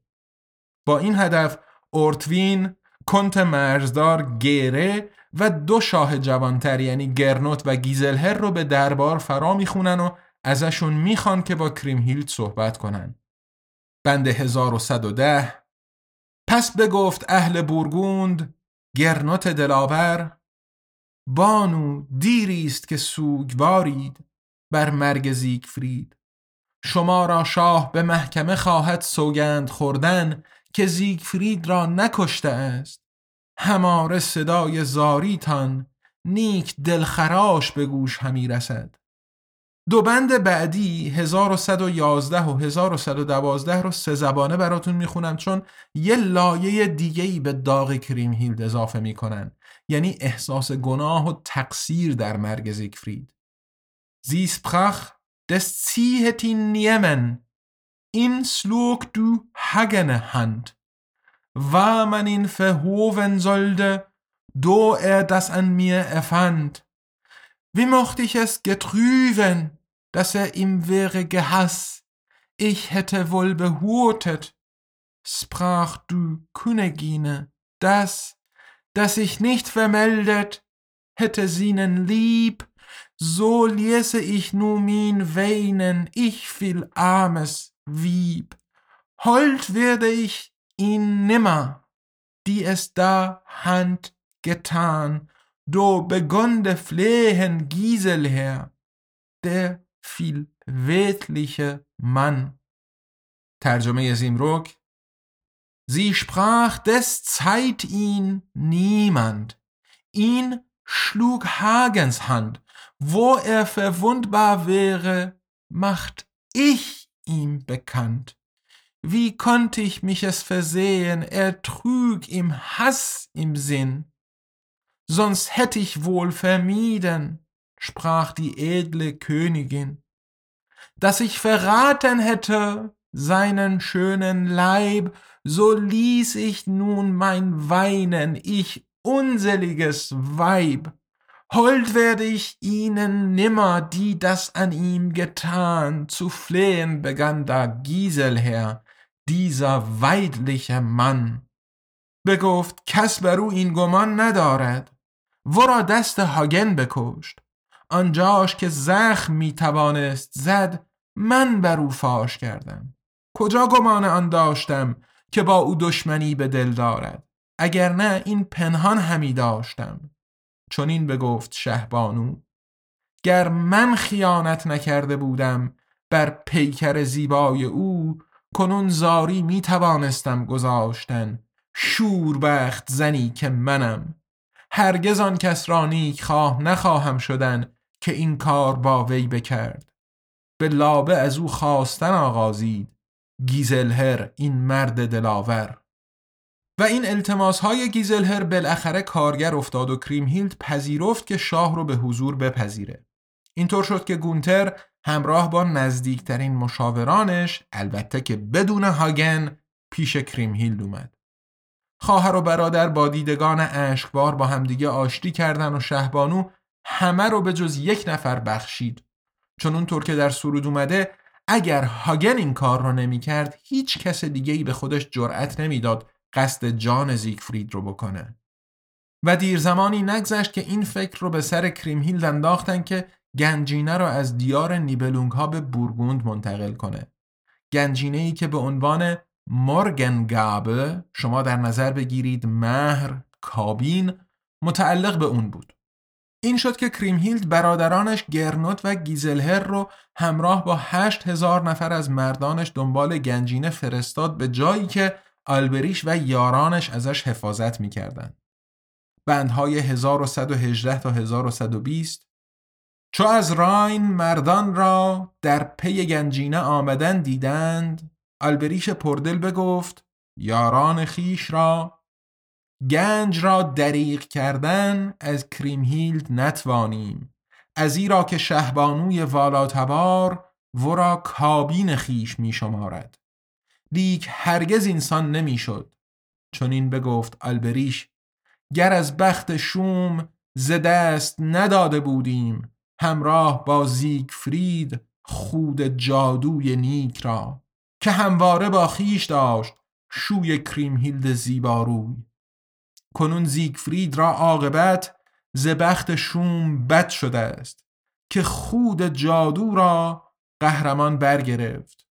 با این هدف اورتوین کنت مرزدار گیره و دو شاه جوانتر یعنی گرنوت و گیزلهر رو به دربار فرا میخونن و ازشون میخوان که با کریمهیلد صحبت کنن. بند 1110. پس بگفت اهل بورگوند گرنوت دلاور: بانو دیریست که سوگوارید بر مرگ زیگفرید. شما را شاه به محکمه خواهد سوگند خوردن که زیگفرید را نکشته است. هماره صدای زاریتان نیک دلخراش به گوش همی رسد. دو بند بعدی 1111 و 1112 رو سه زبانه براتون میخونم چون یه لایه دیگه‌ای به داغ کریمهیلد اضافه میکنن، یعنی احساس گناه و تقصیر در مرگ زیگفرید. زی sprach des Ziehet in Niemen, in slog du Hagene Hand, war man ihn verhoven sollte, do das an mir erfand. Wie mochte ich es getrüben, dass ihm wäre gehaß, ich hätte wohl behutet, sprach du Königine, dass ich nicht vermeldet, hätte sienen lieb, so ließe ich nun ihn weinen, ich viel armes Wieb. Hold werde ich ihn nimmer, die es da Hand getan, do begonne flehen Giselher, der viel weltliche Mann. ترجمه زیمروک. Sie sprach des Zeit ihn niemand, ihn schlug Hagens Hand, wo verwundbar wäre, macht ich ihm bekannt. Wie konnte ich mich es versehen, trug ihm Hass im Sinn. Sonst hätte ich wohl vermieden, sprach die edle Königin, dass ich verraten hätte seinen schönen Leib, so ließ ich nun mein Weinen, ich unseliges Weib. Hold werde ich ihnen nimmer, die das an ihm getan. Zu flehen begann da Giselher, dieser weidliche Mann. بگفت کس بر او این گمان ندارد ورا دست هاگن بکشت. آنجاش که زخم می توانست زد من بر او فاش کردم. کجا گمان آن داشتم که با او دشمنی به دل دارد، اگر نه این پنهان همی داشتم. چون این بگفت شهبانو: گر من خیانت نکرده بودم بر پیکر زیبای او، کنون زاری می توانستم گذاشتن شوربخت زنی که منم. هرگز آن کس را نیک خواه نخواهم شدن که این کار با وی بکرد. به لابه از او خواستن آغازید گیزلهر این مرد دلاور. و این التماس‌های گیزلهر بالاخره کارگر افتاد و کریمهیلد پذیرفت که شاه رو به حضور بپذیره. اینطور شد که گونتر همراه با نزدیکترین مشاورانش، البته که بدون هاگن، پیش کریمهیلد اومد. خواهر و برادر با دیدگان اشکبار با همدیگه آشتی کردن و شهبانو همه رو به جز یک نفر بخشید. چون اونطور که در سرود اومده اگر هاگن این کار رو نمی‌کرد هیچ کس دیگه‌ای به خودش جرأت نمی‌داد قصد جان زیگفرید رو بکنه. و دیر زمانی نگذشت که این فکر رو به سر کریمهیلد انداختن که گنجینه رو از دیار نیبلونگ ها به بورگوند منتقل کنه. گنجینه‌ای که به عنوان مورگنگابه، شما در نظر بگیرید مهر، کابین، متعلق به اون بود. این شد که کریمهیلد برادرانش گرنوت و گیزلهر رو همراه با 8,000 نفر از مردانش دنبال گنجینه فرستاد به جایی که آلبریش و یارانش ازش حفاظت می‌کردند. بندهای 1118 تا 1120. چو از راین مردان را در پی گنجینه آمدن دیدند، آلبریش پردل بگفت یاران خیش را: گنج را دریغ کردن از کریمهیلد نتوانیم، از ایرا که شهبانوی والاتبار ورا کابین خیش می شمارد. لیک هرگز انسان نمی شد. چون این بگفت آلبریش: گر از بخت شوم زدست نداده بودیم همراه با زیگفرید خود جادوی نیک را، که همواره با خیش داشت شوی کریمهیلد زیباروی. کنون زیگفرید را عاقبت زبخت شوم بد شده است که خود جادو را قهرمان برگرفت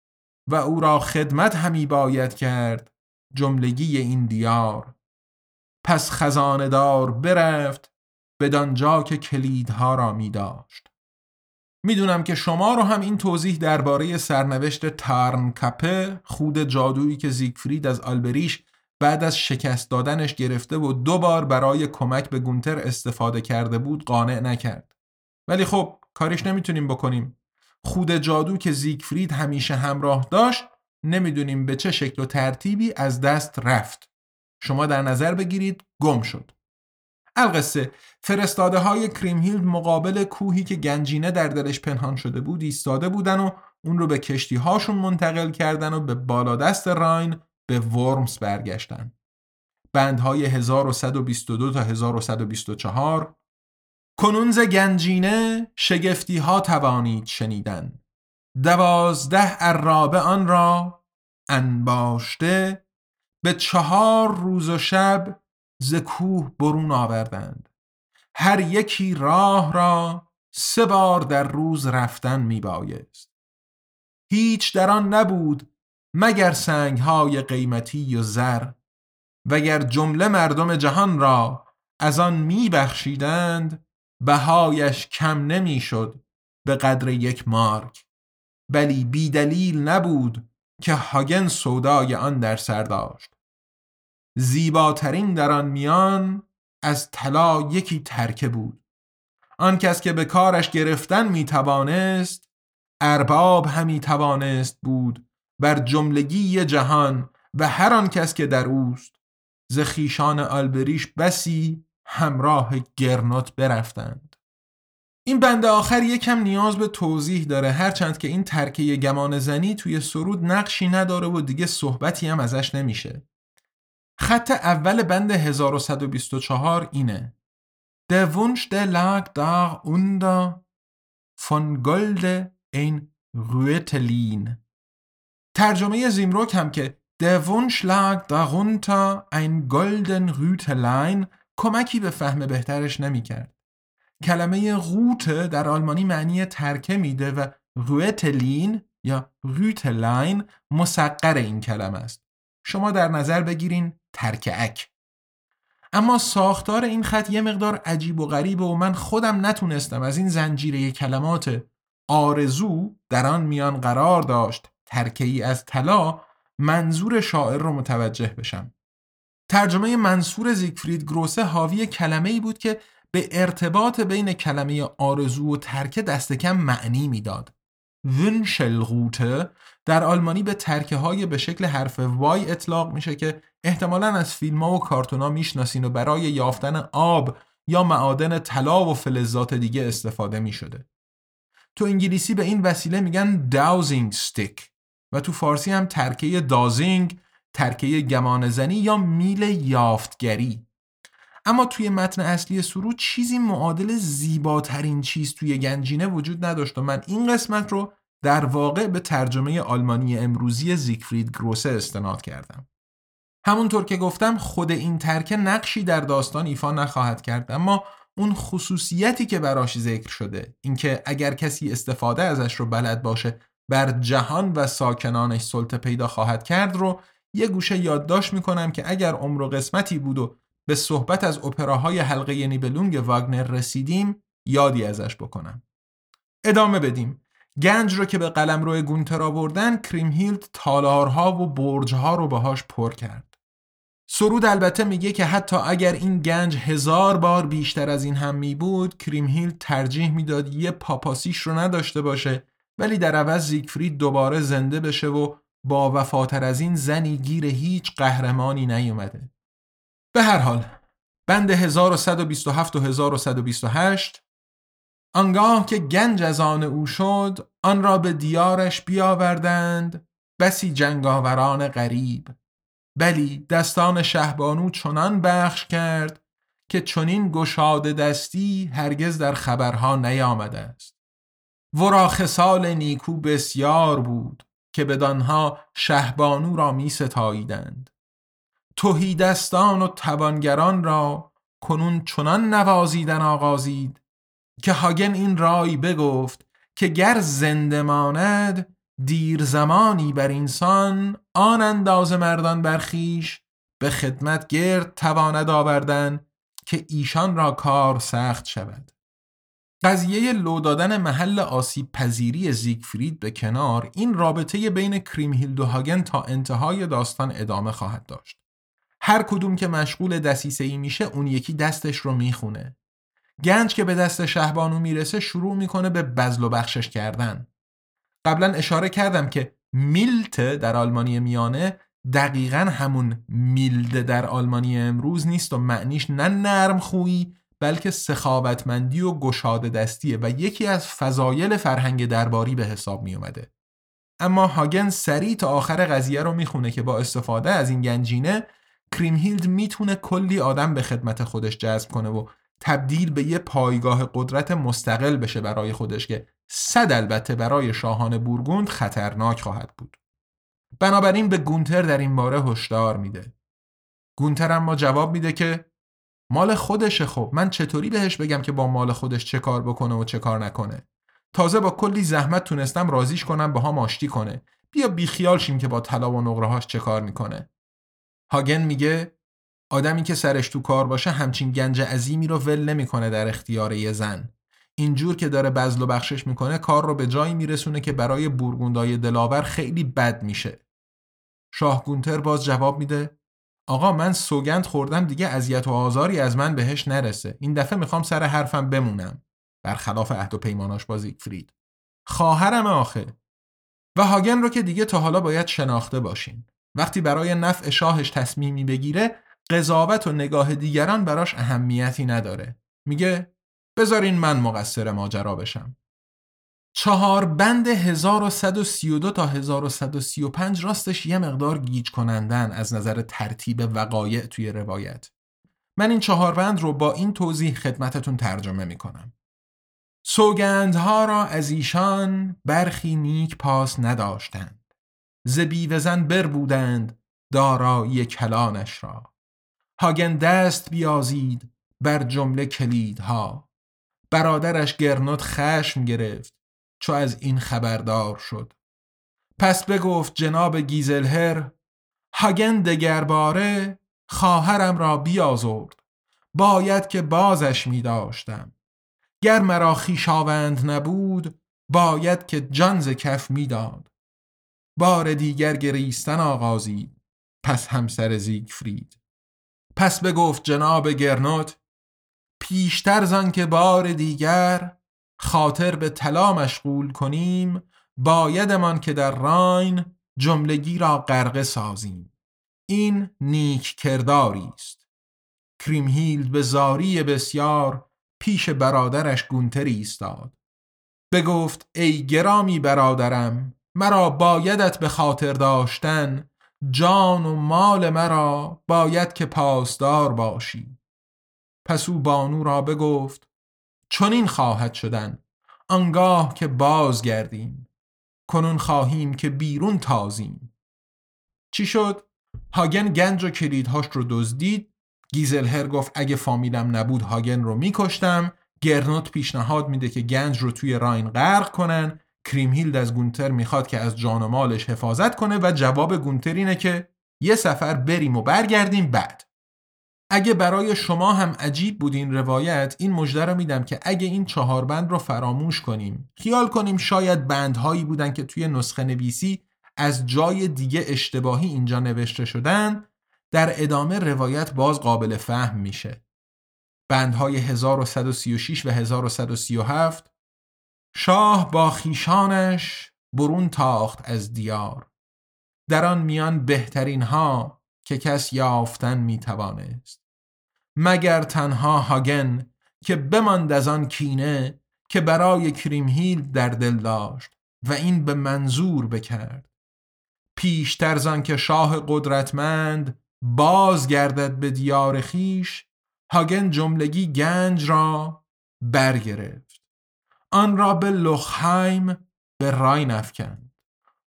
و او را خدمت همی باید کرد جملگی این دیار. پس خزانه دار برفت بدانجا که کلیدها را می داشت. میدونم که شما رو هم این توضیح درباره سرنوشت تارن کپه، خود جادویی که زیگفرید از آلبریش بعد از شکست دادنش گرفته و 2 بار برای کمک به گونتر استفاده کرده بود قانع نکرد. ولی خب کارش نمیتونیم بکنیم. خود جادو که زیگفرید همیشه همراه داشت نمیدونیم به چه شکل و ترتیبی از دست رفت. شما در نظر بگیرید گم شد. القصه فرستاده های کریمهیلد مقابل کوهی که گنجینه در دلش پنهان شده بود ایستاده بودن و اون رو به کشتی هاشون منتقل کردن و به بالادست راین به ورمز برگشتن. بندهای 1122 تا 1124. کنونز گنجینه شگفتی ها توانید شنیدن، 12 عرابه آن را انباشته به 4 روز و شب ز کوه برون آوردند، هر یکی راه را 3 بار در روز رفتن می بایست. هیچ در آن نبود مگر سنگ‌های قیمتی و زر، وگر جمله مردم جهان را از آن می بخشیدند بهایش کم نمی شد به قدر 1 مارک، بلی بی دلیل نبود که هاگن سودای آن در سر داشت. زیباترین در آن میان از طلا 1 ترکه بود. آن کس که به کارش گرفتن می توانست ارباب همی توانست بود بر جملگی جهان، و هر آن کس که در اوست ز خویشان آلبریش بسی همراه گرنوت برفتند. این بند آخر یکم نیاز به توضیح داره، هرچند که این ترکه گمان زنی توی سرود نقشی نداره و دیگه صحبتی هم ازش نمیشه. خط اول بند 1124 اینه: Der Wunsch der lag da unter von Golde ein Rötelin. ترجمه زیمروک هم که Der Wunsch lag darunter ein golden Rütelein کمکی به فهم بهترش نمی کرد. کلمه روته در آلمانی معنی ترکه میده و Rötelin یا Rütelein مسقر این کلمه است. شما در نظر بگیرین ترکعک. اما ساختار این خط یه مقدار عجیب و غریبه و من خودم نتونستم از این زنجیره کلمات آرزو در آن میان قرار داشت ترکه‌ای از طلا منظور شاعر رو متوجه بشم. ترجمه منصور زیگفرید گروسه حاوی کلمه‌ای بود که به ارتباط بین کلمه آرزو و ترکه دست کم معنی میداد. ونشلغوته در آلمانی به ترکه های به شکل حرف وای اطلاق میشه که احتمالاً از فیلم ها و کارتون ها میشناسین و برای یافتن آب یا معادن طلا و فلزات دیگه استفاده میشده. تو انگلیسی به این وسیله میگن داوزینگ ستیک و تو فارسی هم ترکه دازینگ، ترکه گمانه‌زنی یا میل یافتگری. اما توی متن اصلی سرود چیزی معادل زیباترین چیز توی گنجینه وجود نداشت و من این قسمت رو در واقع به ترجمه آلمانی امروزی زیگفرید گروسه استناد کردم. همونطور که گفتم خود این ترکه نقشی در داستان ایفا نخواهد کرد، اما اون خصوصیتی که براش ذکر شده، اینکه اگر کسی استفاده ازش رو بلد باشه بر جهان و ساکنانش سلطه پیدا خواهد کرد رو یه گوشه یادداشت می‌کنم که اگر عمر و قسمتی بود و به صحبت از اپراهای حلقه نیبلونگ واگنر رسیدیم یادی ازش بکنم. ادامه بدیم. گنج رو که به قلمرو گونتر آوردن، کریمهیلد تالارها و برج‌ها رو باهاش پر کرد. سرود البته میگه که حتی اگر این گنج 1000 بار بیشتر از این هم میبود، کریمهیلد ترجیح میداد یه پاپاسیش رو نداشته باشه، ولی در عوض زیگفرید دوباره زنده بشه و با وفاتر از این زنی گیر هیچ قهرمانی نیومده. به هر حال بند 1127 و 1128: آنگاه که گنج از آن او شد آن را به دیارش بیاوردند بسی جنگاوران غریب، بلی دستان شهبانو چنان بخش کرد که چنین گشاده دستی هرگز در خبرها نیامده است. ورا خصال نیکو بسیار بود که بدانها شهبانو را می ستاییدند. تهی دستان و توانگران را کنون چنان نوازیدن آغازید که هاگن این رای بگفت که گر زنده ماند دیر زمانی بر انسان آن انداز مردان برخیش به خدمت گرد تواند آوردن که ایشان را کار سخت شود. قضیه لو دادن محل آسیب پذیری زیگفرید به کنار، این رابطه بین کریمهیلد و هاگن تا انتهای داستان ادامه خواهد داشت. هر کدوم که مشغول دسیسه‌ای میشه اون یکی دستش رو میخونه. گنج که به دست شهبانو میرسه شروع میکنه به بذل و بخشش کردن. قبلا اشاره کردم که میلت در آلمانی میانه دقیقاً همون میلد در آلمانی امروز نیست و معنیش نه نرم خویی بلکه سخاوتمندی و گشاده دستیه و یکی از فضایل فرهنگ درباری به حساب می اومده. اما هاگن سریع تا آخر قضیه رو میخونه که با استفاده از این گنجینه کریمهیلد میتونه کلی آدم به خدمت خودش جذب کنه و تبدیل به یه پایگاه قدرت مستقل بشه برای خودش که صد البته برای شاهان بورگوند خطرناک خواهد بود. بنابراین به گونتر در این باره هشدار میده. گونتر اما جواب میده که مال خودشه، خب من چطوری بهش بگم که با مال خودش چه کار بکنه و چه کار نکنه؟ تازه با کلی زحمت تونستم راضیش کنم با هم آشتی کنه، بیا بیخیال شیم که با طلا و نقره هاش چه کار میکنه. هاگن میگه آدمی که سرش تو کار باشه همچین گنج عظیمی رو ول نمیکنه در اختیار یه زن. اینجور که داره بذل و بخشش میکنه کار رو به جایی میرسونه که برای بورگوندای دلاور خیلی بد میشه. شاه گونتر باز جواب میده آقا من سوگند خوردم دیگه اذیت و آزاری از من بهش نرسه، این دفعه میخوام سر حرفم بمونم، برخلاف عهد و پیماناش با زیگفرید. خواهرم آخه. و هاگن رو که دیگه تا حالا باید شناخته باشین، وقتی برای نفع شاهش تصمیمی بگیره قضاوت و نگاه دیگران براش اهمیتی نداره. میگه بذارین من مقصر ماجرا بشم. 4 بند 1132 تا 1135 راستش یه مقدار گیج کنندن از نظر ترتیب وقایع توی روایت. من این 4 بند رو با این توضیح خدمتتون ترجمه میکنم. سوگندها را از ایشان برخی نیک پاس نداشتند. ز بیوه‌زن بر بودند دارایی کلانش را. هاگن دست بیازید بر جمله کلیدها. برادرش گرنوت خشم گرفت چو از این خبردار شد. پس بگفت جناب گیزلهر هاگن دگرباره خواهرم را بیازرد، باید که بازش می داشتم. گر مرا خویشاوند نبود باید که جان ز کف می داد. بار دیگر گریستن آغازید پس همسر زیگفرید. پس بگفت جناب گرنوت پیشتر زن که بار دیگر خاطر به طلا مشغول کنیم بایدمان که در راین جملگی را غرقه سازیم. این نیک کرداری است. کریمهیلد به زاری بسیار پیش برادرش گونتر ایستاد. بگفت ای گرامی برادرم مرا بایدت به خاطر داشتن، جان و مال مرا باید که پاسدار باشی. پس او بانو را بگفت چنین خواهد شدن آنگاه که بازگردیم، کنون خواهیم که بیرون تازیم. چی شد؟ هاگن گنج و کلیدهاش رو دزدید. گیزلهر گفت اگه فامیلم نبود هاگن رو میکشتم. گرنوت پیشنهاد میده که گنج رو توی راین غرق کنن. کریمهیلد از گونتر میخواد که از جان و مالش حفاظت کنه و جواب گونتر اینه که یه سفر بریم و برگردیم بعد. اگه برای شما هم عجیب بود این روایت، این مژده رو میدم که اگه این 4 بند رو فراموش کنیم، خیال کنیم شاید بندهایی بودن که توی نسخه نویسی از جای دیگه اشتباهی اینجا نوشته شدن، در ادامه روایت باز قابل فهم میشه. بندهای 1136 و 1137 شاه با خیشانش برون تاخت از دیار، در آن میان بهترین ها که کس یافتن میتوانست، مگر تنها هاگن که بماند از آن کینه که برای کریمهیلد در دل داشت و این به منظور بکرد. پیشتر زان که شاه قدرتمند باز گردد به دیار خیش، هاگن جملگی گنج را برگرفت، آن را به لوخهایم به راین افکند.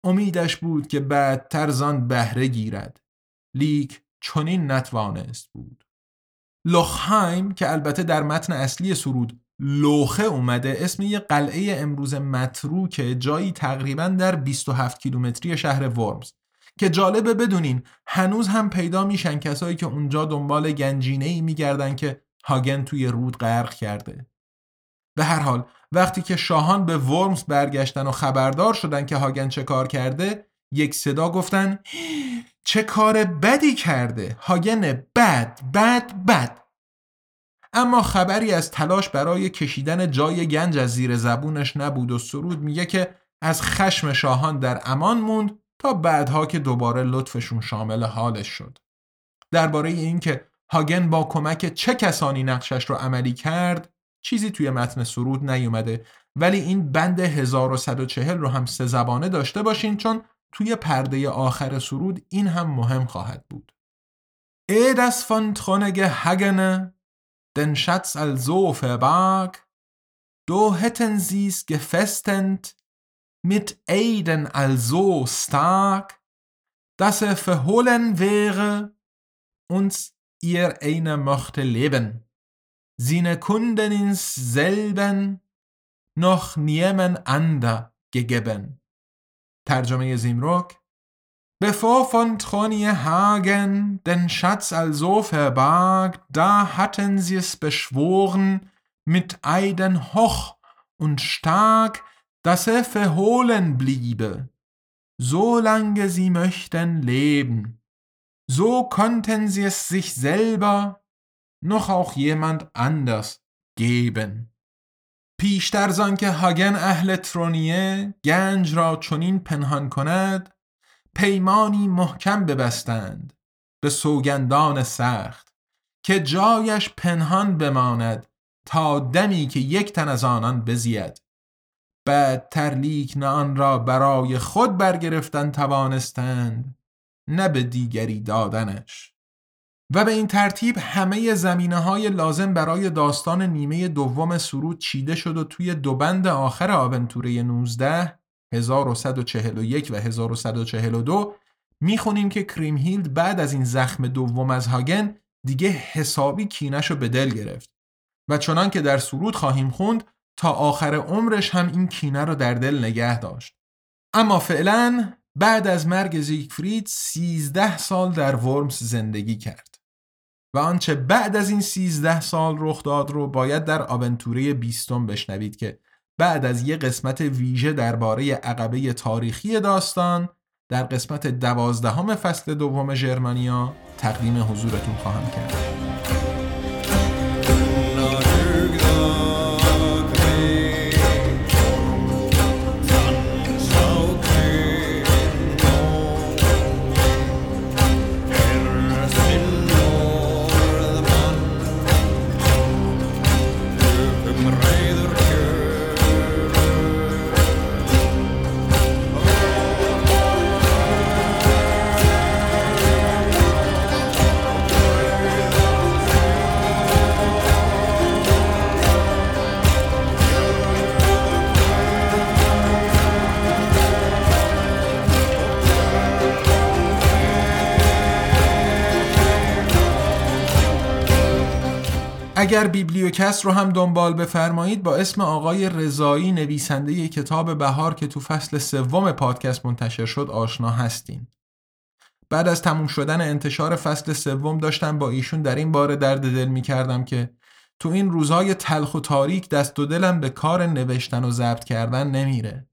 امیدش بود که بعدتر زان بهره گیرد، لیک چنین نتوانست بود. لوخهایم که البته در متن اصلی سرود لوخه اومده، اسم یه قلعه امروز متروکه، جایی تقریباً در 27 کیلومتری شهر ورمز، که جالبه بدونین هنوز هم پیدا میشن کسایی که اونجا دنبال گنجینه‌ای میگردن که هاگن توی رود غرق کرده. به هر حال وقتی که شاهان به ورمز برگشتن و خبردار شدن که هاگن چه کار کرده، یک صدا گفتن چه کار بدی کرده، هاگن بد بد بد. اما خبری از تلاش برای کشیدن جای گنج از زیر زبونش نبود و سرود میگه که از خشم شاهان در امان موند تا بعدها که دوباره لطفشون شامل حالش شد. درباره این که هاگن با کمک چه کسانی نقشش رو عملی کرد چیزی توی متن سرود نیومده، ولی این بند 1140 رو هم سه زبانه داشته باشین چون توی پرده آخر سرود این هم مهم خواهد بود. ای دست فان ترونگه هاگنه den Schatz also verbarg, do hätten sie's gefestent, mit Eiden also stark, dass er verhohlen wäre, und ihr einer mochte leben. Seine Kunden ins selben, noch niemand ander gegeben. ترجمه زیمروک: Bevor von Tronje Hagen den Schatz also verbarg, da hatten sie es beschworen mit Eiden hoch und stark, dass er verhohlen bliebe, solange sie möchten leben. So konnten sie es sich selber noch auch jemand anders geben. پیشتر زان که هاگن اهل ترونیه گنج را چنین پنهان کند، پیمانی محکم ببستند به سوگندان سخت که جایش پنهان بماند تا دمی که یک تن از آنان بزید. بدتر لیک نه آن را برای خود برگرفتن توانستند نه به دیگری دادنش. و به این ترتیب همه زمینه‌های لازم برای داستان نیمه دوم سرود چیده شد و توی دو بند آخر آونتوره 19 1141 و 1142 میخونیم که کریمهیلد بعد از این زخم دوم از هاگن دیگه حسابی کینه‌شو به دل گرفت و چنان که در سرود خواهیم خوند تا آخر عمرش هم این کینه رو در دل نگه داشت. اما فعلا بعد از مرگ زیگفرید 13 سال در ورمز زندگی کرد و آنچه بعد از این 13 سال رخ داد رو باید در آونتوره 20 بشنوید که بعد از یه قسمت ویژه درباره عقبه تاریخی داستان در قسمت 12 فصل 2 جرمانیا تقدیم حضورتون خواهم کرد. اگر بیبلیوکست رو هم دنبال بفرمایید با اسم آقای رضایی نویسنده ی کتاب بهار که تو فصل 3 پادکست منتشر شد آشنا هستین. بعد از تموم شدن انتشار فصل 3 داشتم با ایشون در این باره درد دل می کردم که تو این روزهای تلخ و تاریک دست و دلم به کار نوشتن و ضبط کردن نمیره.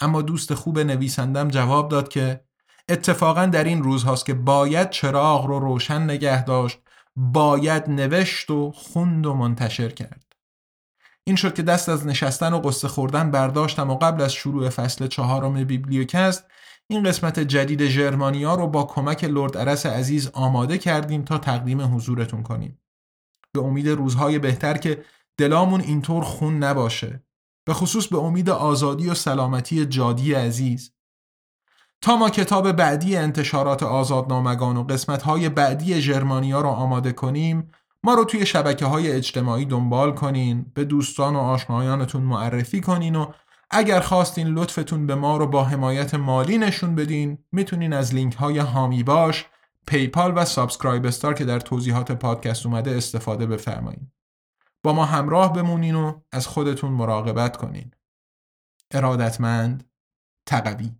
اما دوست خوب نویسندم جواب داد که اتفاقا در این روزهاست که باید چراغ رو روشن نگه داشت، باید نوشت و خوند و منتشر کرد. این شد که دست از نشستن و قصه خوردن برداشتم و قبل از شروع فصل 4 بیبلیوکست این قسمت جدید جرمانیا رو با کمک لورد عرس عزیز آماده کردیم تا تقدیم حضورتون کنیم. به امید روزهای بهتر که دلامون اینطور خون نباشه، به خصوص به امید آزادی و سلامتی جادی عزیز. تا ما کتاب بعدی انتشارات آزادنامگان و قسمت‌های بعدی جرمانیا رو آماده کنیم، ما رو توی شبکه‌های اجتماعی دنبال کنین، به دوستان و آشنایانتون معرفی کنین و اگر خواستین لطفتون به ما رو با حمایت مالی نشون بدین، میتونین از لینک‌های هامی باش، پیپال و سابسکرایب استار که در توضیحات پادکست اومده استفاده بفرمایید. با ما همراه بمونین و از خودتون مراقبت کنین. ارادتمند تقوی.